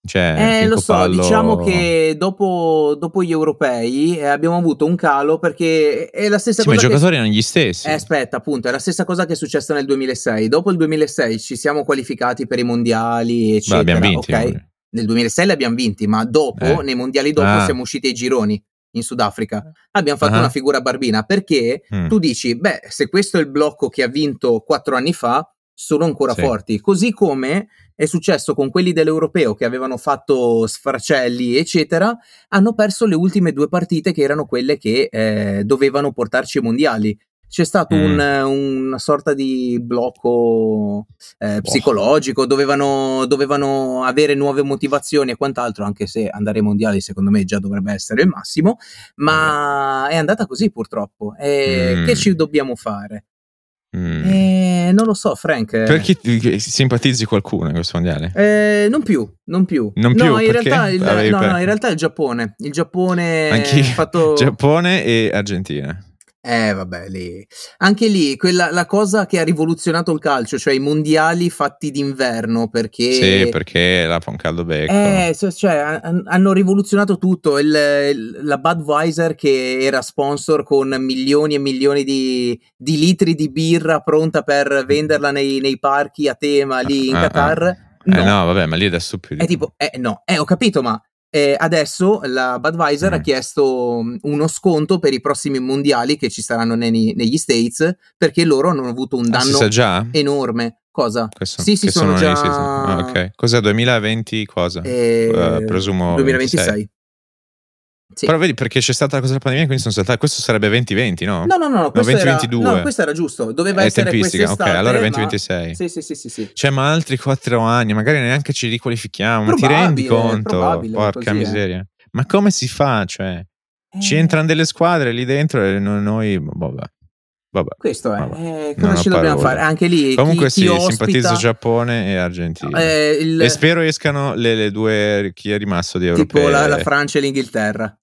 lo so, pallo... diciamo che dopo gli europei abbiamo avuto un calo perché è la stessa cosa. Ma i giocatori erano gli stessi. Aspetta, appunto, è la stessa cosa che è successa nel 2006. Dopo il 2006 ci siamo qualificati per i mondiali, eccetera. Beh, abbiamo vinti, okay? Nel 2006 li abbiamo vinti, ma dopo, nei mondiali dopo, siamo usciti ai gironi in Sudafrica. Abbiamo fatto una figura barbina perché tu dici, beh, se questo è il blocco che ha vinto 4 anni fa, sono ancora forti. Così come è successo con quelli dell'europeo che avevano fatto sfracelli eccetera, hanno perso le ultime 2 partite che erano quelle che dovevano portarci ai mondiali. C'è stato una sorta di blocco psicologico, dovevano avere nuove motivazioni e quant'altro, anche se andare ai mondiali secondo me già dovrebbe essere il massimo, ma è andata così purtroppo. Che ci dobbiamo fare? Non lo so, Frank. Perché simpatizzi qualcuno in questo mondiale? Non più. No, in realtà il Giappone. Il Giappone ha fatto... Giappone e Argentina. Vabbè, lì. Anche lì, la cosa che ha rivoluzionato il calcio, cioè i mondiali fatti d'inverno, perché... Sì, perché la fa un caldo becco. Cioè, hanno rivoluzionato tutto. La Budweiser, che era sponsor con milioni e milioni di litri di birra pronta per venderla nei parchi a tema lì in Qatar. No, vabbè, ma lì adesso più... È tipo, no, ho capito, ma... adesso la Budweiser ha chiesto uno sconto per i prossimi mondiali che ci saranno negli States, perché loro hanno avuto un danno enorme. Cosa? Questo, sì, sono già... Sì. Ah, ok. Cos'è? 2020 cosa? Presumo 2026. 26. Sì. Però vedi, perché c'è stata la cosa della pandemia, quindi sono saltata. Questo sarebbe 2020, no? No, questo era giusto. Doveva essere tempistica, ok, allora 2026. Ma... Sì. Cioè, ma altri 4 anni, magari neanche ci riqualifichiamo. Ma ti rendi conto? Porca miseria. Ma come si fa? Cioè, ci entrano delle squadre lì dentro e noi... Vabbè. Questo è cosa ci dobbiamo fare anche lì. Comunque chi ospita... simpatizzo Giappone e Argentina, e spero escano le due, chi è rimasto di europei, tipo la Francia e l'Inghilterra.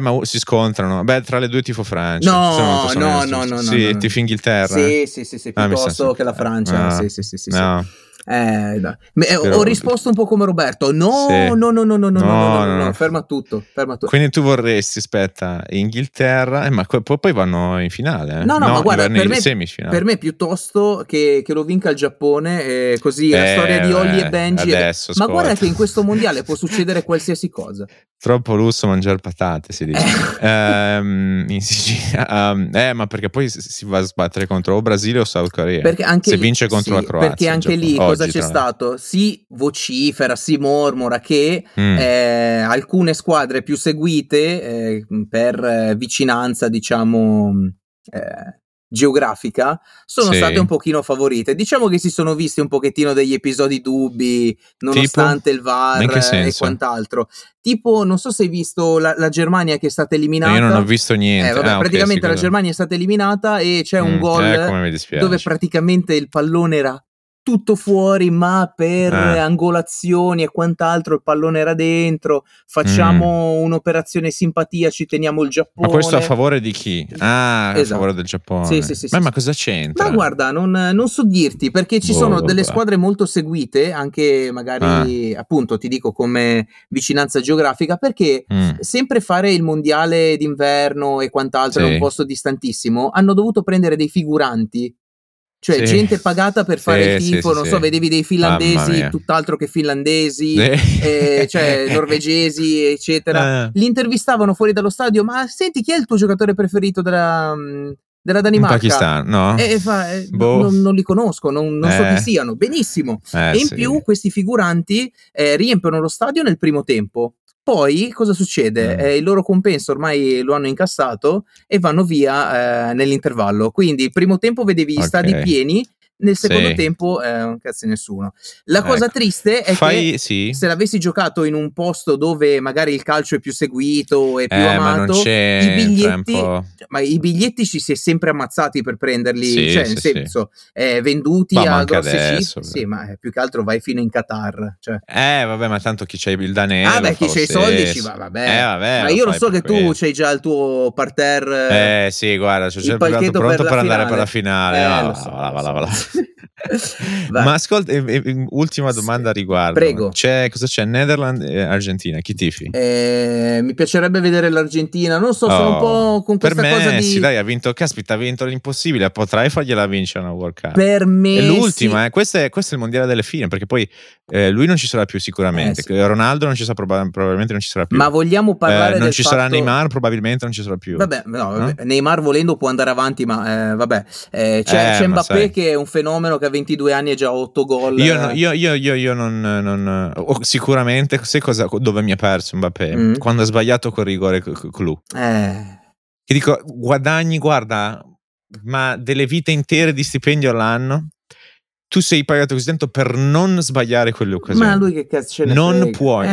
Ma si scontrano. Beh, tra le due tifo Francia. No. Sì, tifo Inghilterra. Sì, piuttosto che la Francia. No. Ho risposto un po' come Roberto. No. Ferma tutto. Quindi tu vorresti, aspetta, Inghilterra, ma poi vanno in finale. No, ma guarda, per me piuttosto che lo vinca il Giappone, così la storia di Holly e Benji. Adesso, ma guarda che in questo mondiale può succedere qualsiasi cosa. Troppo lusso mangiare patate, si dice. In Sicilia. Ma perché poi si va a sbattere contro o Brasile o South Korea. Perché anche se vince contro la Croazia. Perché anche lì cosa c'è stato? Si vocifera, si mormora che alcune squadre più seguite per vicinanza, diciamo... geografica sono state un pochino favorite. Diciamo che si sono visti un pochettino degli episodi dubbi nonostante tipo? Il VAR e quant'altro. Tipo, non so se hai visto la Germania che è stata eliminata. Io non ho visto niente. Praticamente la Germania è stata eliminata e c'è un gol dove praticamente il pallone era tutto fuori, ma per angolazioni e quant'altro il pallone era dentro. Facciamo un'operazione simpatia, ci teniamo il Giappone. Ma questo a favore di chi? Esatto. A favore del Giappone. Sì, ma cosa c'entra? Ma guarda, non so dirti, perché ci sono delle squadre molto seguite, anche magari appunto ti dico come vicinanza geografica, perché sempre fare il mondiale d'inverno e quant'altro in un posto distantissimo, hanno dovuto prendere dei figuranti. Cioè, gente pagata per fare il tifo, non so, vedevi dei finlandesi, tutt'altro che finlandesi, cioè norvegesi, eccetera. Li intervistavano fuori dallo stadio, ma senti, chi è il tuo giocatore preferito della Danimarca? In Pakistan, no? Non li conosco, non so chi siano. Benissimo. E in più questi figuranti riempiono lo stadio nel primo tempo. Poi cosa succede? Il loro compenso ormai lo hanno incassato e vanno via nell'intervallo. Quindi il primo tempo vedevi gli stadi pieni, nel secondo tempo non cazzo nessuno. La cosa triste è che se l'avessi giocato in un posto dove magari il calcio è più seguito e più amato, i biglietti ci si è sempre ammazzati per prenderli, venduti a grossi cifre. Sì, ma più che altro vai fino in Qatar, cioè. Vabbè, ma tanto chi c'è il danese, chi c'è i soldi ci va, vabbè, ma io lo so che tu c'hai già il tuo parterre, guarda, c'è il pacchetto pronto per andare per la finale, Ma ascolta, ultima domanda riguardo. Prego. Cosa c'è? Netherlands e Argentina, chi tifi? Mi piacerebbe vedere l'Argentina. Non so, sono un po' con questa cosa di... Sì, dai, ha vinto, caspita, ha vinto l'impossibile. Potrai fargliela vincere una World Cup. Per me è l'ultima, questo è il mondiale delle fine. Perché poi lui non ci sarà più sicuramente, Ronaldo non ci sarà, probabilmente non ci sarà più. Ma vogliamo parlare non del ci fatto... sarà Neymar, probabilmente non ci sarà più. Vabbè. Neymar volendo può andare avanti, ma c'è Mbappé che è un fenomeno, che a 22 anni è già 8 gol. Io non sicuramente, sai cosa, dove mi ha perso Mbappé? Quando ha sbagliato col rigore Clou. Ti dico, guarda, ma delle vite intere di stipendio all'anno, tu sei pagato così tanto per non sbagliare quelle occasioni. Ma lui che cazzo ce ne frega? Non puoi,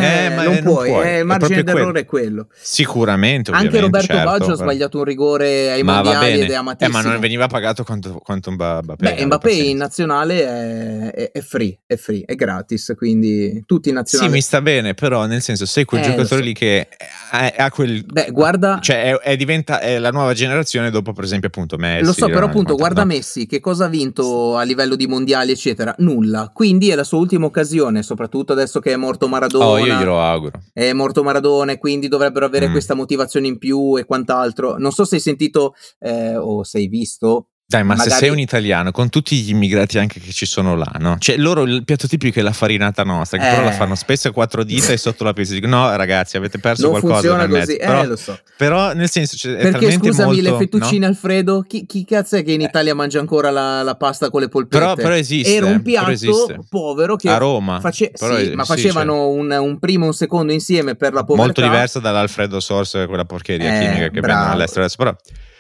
il margine d'errore è quello. Sicuramente, ovviamente. Anche Roberto Baggio ha sbagliato un rigore ai mondiali ed è amatissimo. Ma non veniva pagato quanto Mbappé. Mbappé in nazionale è free, è gratis, quindi tutti in nazionale. Sì, mi sta bene, però nel senso sei quel giocatore lì che ha quel... guarda... Cioè diventa la nuova generazione dopo, per esempio, appunto Messi. Lo so, però appunto guarda Messi, che cosa ha vinto a livello di mondiali, eccetera, nulla. Quindi è la sua ultima occasione, soprattutto adesso che è morto Maradona. Io glielo auguro. È morto Maradona, quindi dovrebbero avere questa motivazione in più e quant'altro. Non so se hai sentito o se hai visto. Dai, ma magari... se sei un italiano, con tutti gli immigrati anche che ci sono là, no? Cioè, loro il piatto tipico è la farinata nostra, che però la fanno spesso a quattro dita e sotto la pizza dicono: no, ragazzi, avete perso non qualcosa. Non funziona così, però, lo so. Però, nel senso, cioè, perché, scusami, molto, le fettuccine Alfredo, chi cazzo è che in Italia mangia ancora la pasta con le polpette? Però esiste. Era un piatto povero che a Roma facevano un primo e un secondo insieme per la povertà. Molto diverso dall'Alfredo Sorso, quella porcheria chimica che vendono all'estero. Però...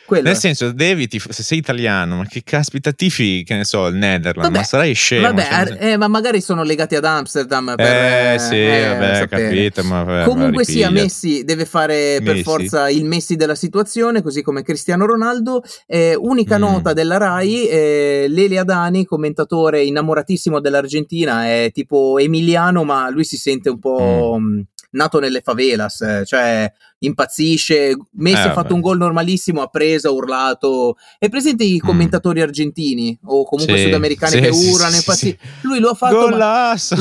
Quello nel senso, devi se sei italiano, ma che caspita tifi, che ne so, il Netherlands, ma sarai scemo. Ma magari sono legati ad Amsterdam. Capito. Ma comunque sia, Messi deve fare per forza il Messi della situazione, così come Cristiano Ronaldo. Unica nota della Rai, Lele Adani, commentatore innamoratissimo dell'Argentina, è tipo emiliano, ma lui si sente un po' nato nelle favelas, cioè impazzisce. Messi ha fatto un gol normalissimo, ha preso, ha urlato. È presente i commentatori argentini o comunque sudamericani che urlano, impazziscono. Lui lo ha fatto,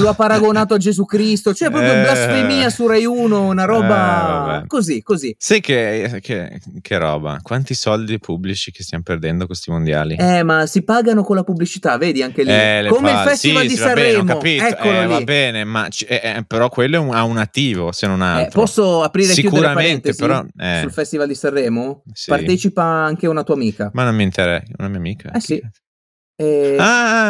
lo ha paragonato a Gesù Cristo, cioè proprio blasfemia su Rai 1, una roba così. Sai che roba, quanti soldi pubblici che stiamo perdendo questi mondiali? Ma si pagano con la pubblicità, vedi anche lì, come il Festival di Sanremo, eccolo lì. Va bene, ma però quello ha un attivo, se non altro. Posso aprire e chiudere però, sul Festival di Sanremo partecipa anche una tua amica. Ma non mi interessa, una mia amica. Sì, ho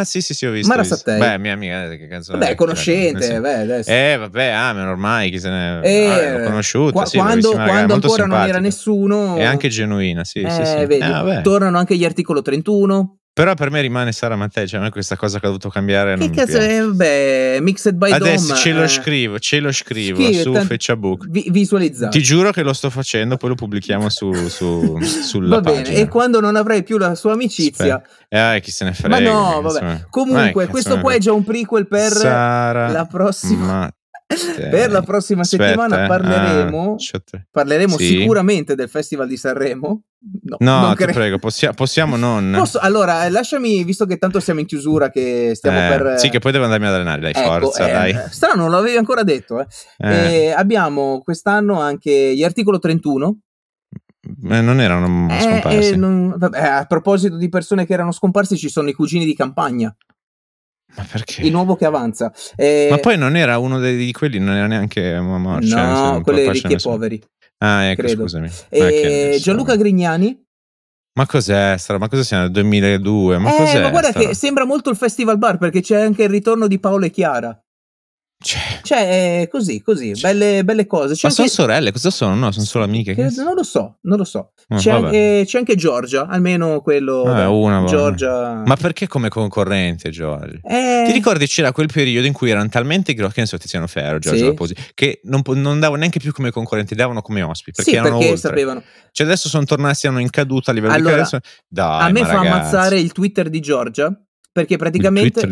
visto. Mara Sattei. Beh, mia amica, che canzone. Beh, conoscente, ormai chi se ne l'ho conosciuta, quando ancora simpatica. Non era nessuno. È anche genuina, sì. Vedi, tornano anche gli articolo 31. Però per me rimane Sara Mattei, cioè a me questa cosa che ho dovuto cambiare non mi piace. Mixed by Dom. Adesso ce lo scrivo su Facebook. Visualizzate. Ti giuro che lo sto facendo, poi lo pubblichiamo sulla pagina. Va bene, e quando non avrai più la sua amicizia. Chi se ne frega. Ma no, vabbè. Comunque, questo qua è già un prequel per la prossima... Per la prossima settimana parleremo sicuramente del Festival di Sanremo. No, ti prego, possiamo non. Allora, lasciami, visto che tanto siamo in chiusura, che stiamo per. Sì, che poi devo andarmi ad allenare, dai, forza, dai. Strano, non l'avevi ancora detto. Abbiamo quest'anno anche gli articolo 31. Non erano scomparsi. A proposito di persone che erano scomparsi, ci sono i cugini di campagna. Ma perché? Il nuovo che avanza. Ma poi non era uno di quelli, non era neanche morto. No, quelli ricchi e poveri. Credo. Scusami. Gianluca Grignani. Ma cos'è? Ma cosa siamo nel 2002? Ma guarda che sembra molto il Festival Bar, perché c'è anche il ritorno di Paolo e Chiara. Cioè, così, belle cose. C'è ma anche... sono sorelle, cosa sono? No, sono solo amiche. Non lo so. C'è anche Giorgia, almeno quello. Una Giorgia. Ma perché come concorrente, Giorgia? Ti ricordi c'era quel periodo in cui erano talmente grossi, che ne so, Tiziano Ferro, Giorgio Raposi, che non davano neanche più come concorrenti, davano come ospiti. Perché erano perché oltre. Sapevano. Cioè, adesso sono tornati, siano in caduta a livello di carriera. Dai, a me fa ammazzare il Twitter di Giorgia. Perché praticamente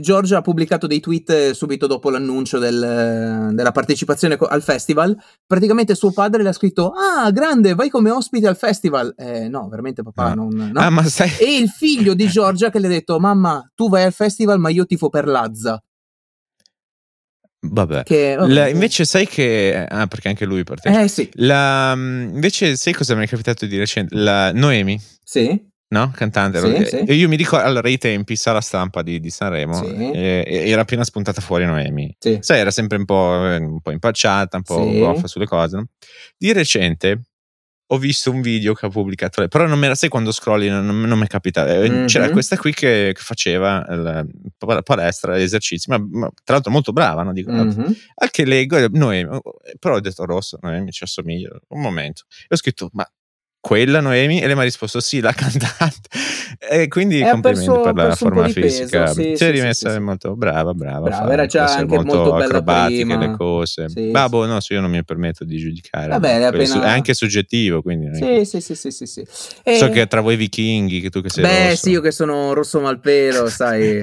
Giorgia ha pubblicato dei tweet subito dopo l'annuncio della partecipazione al festival. Praticamente suo padre le ha scritto: ah, grande, vai come ospite al festival. No, veramente papà, no. Ma sai... E il figlio di Giorgia che le ha detto: mamma, tu vai al festival ma io tifo per Lazza. Vabbè. Invece sai che... Ah, perché anche lui partecipa. Invece sai cosa mi è capitato di recente? La Noemi. Sì. No? Cantante. E io mi ricordo, allora, i tempi, sala stampa di Sanremo, era appena spuntata fuori Noemi. Sì. Sai, era sempre un po' impacciata, un po' goffa sulle cose, no? Di recente ho visto un video che ha pubblicato lei, però non me la sai quando scrolli, non mi è capitato. C'era questa qui che faceva la palestra, gli esercizi, ma tra l'altro molto brava, no? Dico, anche leggo Noemi, però ho detto rosso, Noemi ci assomiglia, un momento. E ho scritto, ma quella Noemi? E lei mi ha risposto sì, la cantante. E quindi complimenti per la forma fisica. Si è rimessa molto brava, era già anche molto bella prima le cose. Babbo, no, io non mi permetto di giudicare. Vabbè, è anche soggettivo, quindi sì. So che tra voi vichinghi, che tu che sei rosso. Sì, io che sono rosso malpelo, sai.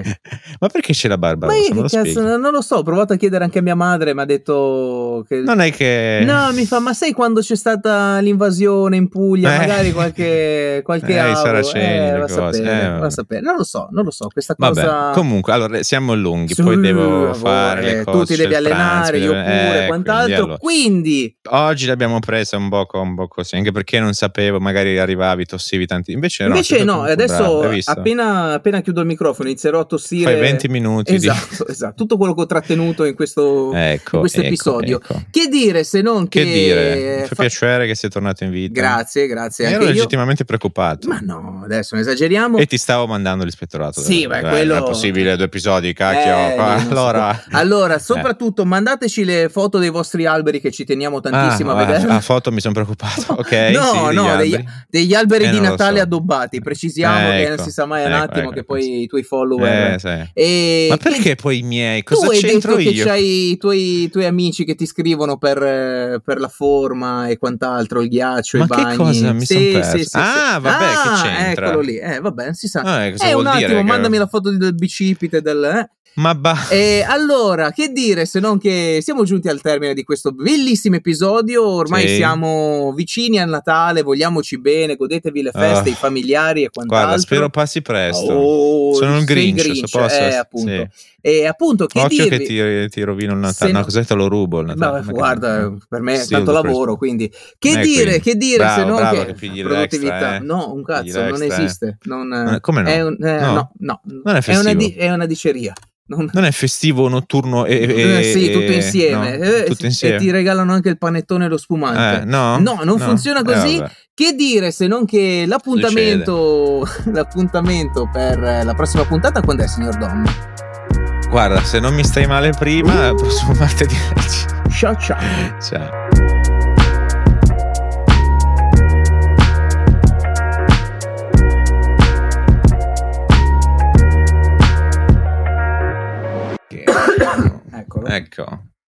Ma perché c'è la barba? Non lo so, ho provato a chiedere anche a mia madre, mi ha detto che non è che... No, mi fa, ma sai quando c'è stata l'invasione in Puglia? Magari qualche avo, va a sapere. Non lo so questa cosa. Vabbè, comunque, allora siamo lunghi, poi devo fare le cose, tu ti devi allenare, io pure, quant'altro, quindi oggi l'abbiamo presa un po' così, anche perché non sapevo, magari arrivavi, tossivi tanti, invece no, adesso appena chiudo il microfono inizierò a tossire, fai 20 minuti esatto, tutto quello che ho trattenuto in questo episodio. Che dire se non che dire, mi fa piacere che sei tornato in vita, grazie. Anche ero legittimamente preoccupato. Ma no, adesso non esageriamo. E ti stavo mandando l'ispettorato. Sì, quello... Non è possibile, 2 episodi, cacchio. Allora, soprattutto mandateci le foto dei vostri alberi, che ci teniamo tantissimo a vedere. La foto mi sono preoccupato, ok? degli alberi di Natale addobbati, precisiamo, che non si sa mai un attimo che poi i tuoi follower... Ma perché poi i miei? Cosa c'entro io? Tu hai detto che c'hai i tuoi amici che ti scrivono per la forma e quant'altro, il ghiaccio, i bagni. Cosa mi sono perso? Vabbè, che c'entra? Eccolo lì. Vabbè, non si sa. Cosa vuol un attimo, dire, mandami la foto del bicipite del. Ma allora, che dire se non che siamo giunti al termine di questo bellissimo episodio. Ormai siamo vicini al Natale, vogliamoci bene, godetevi le feste, i familiari e quant'altro. Guarda, spero passi presto. Sono un Grinch, appunto. Sì. E appunto, che occhio dirvi? Che ti rovino il Natale. No, cos'è, te lo rubo il Natale. Beh, guarda, per me è tanto lavoro, quindi che dire bravo, se non bravo, che produttività l'extra, no, un cazzo, non esiste. Come no? No, non è festivo. È una diceria. Non è festivo notturno tutto insieme. No, tutto insieme. E ti regalano anche il panettone e lo spumante. No, non funziona così. Che dire se non che l'appuntamento per la prossima puntata, quando è, signor Dom? Guarda, se non mi stai male prima, prossimo martedì. Ciao. Ecco.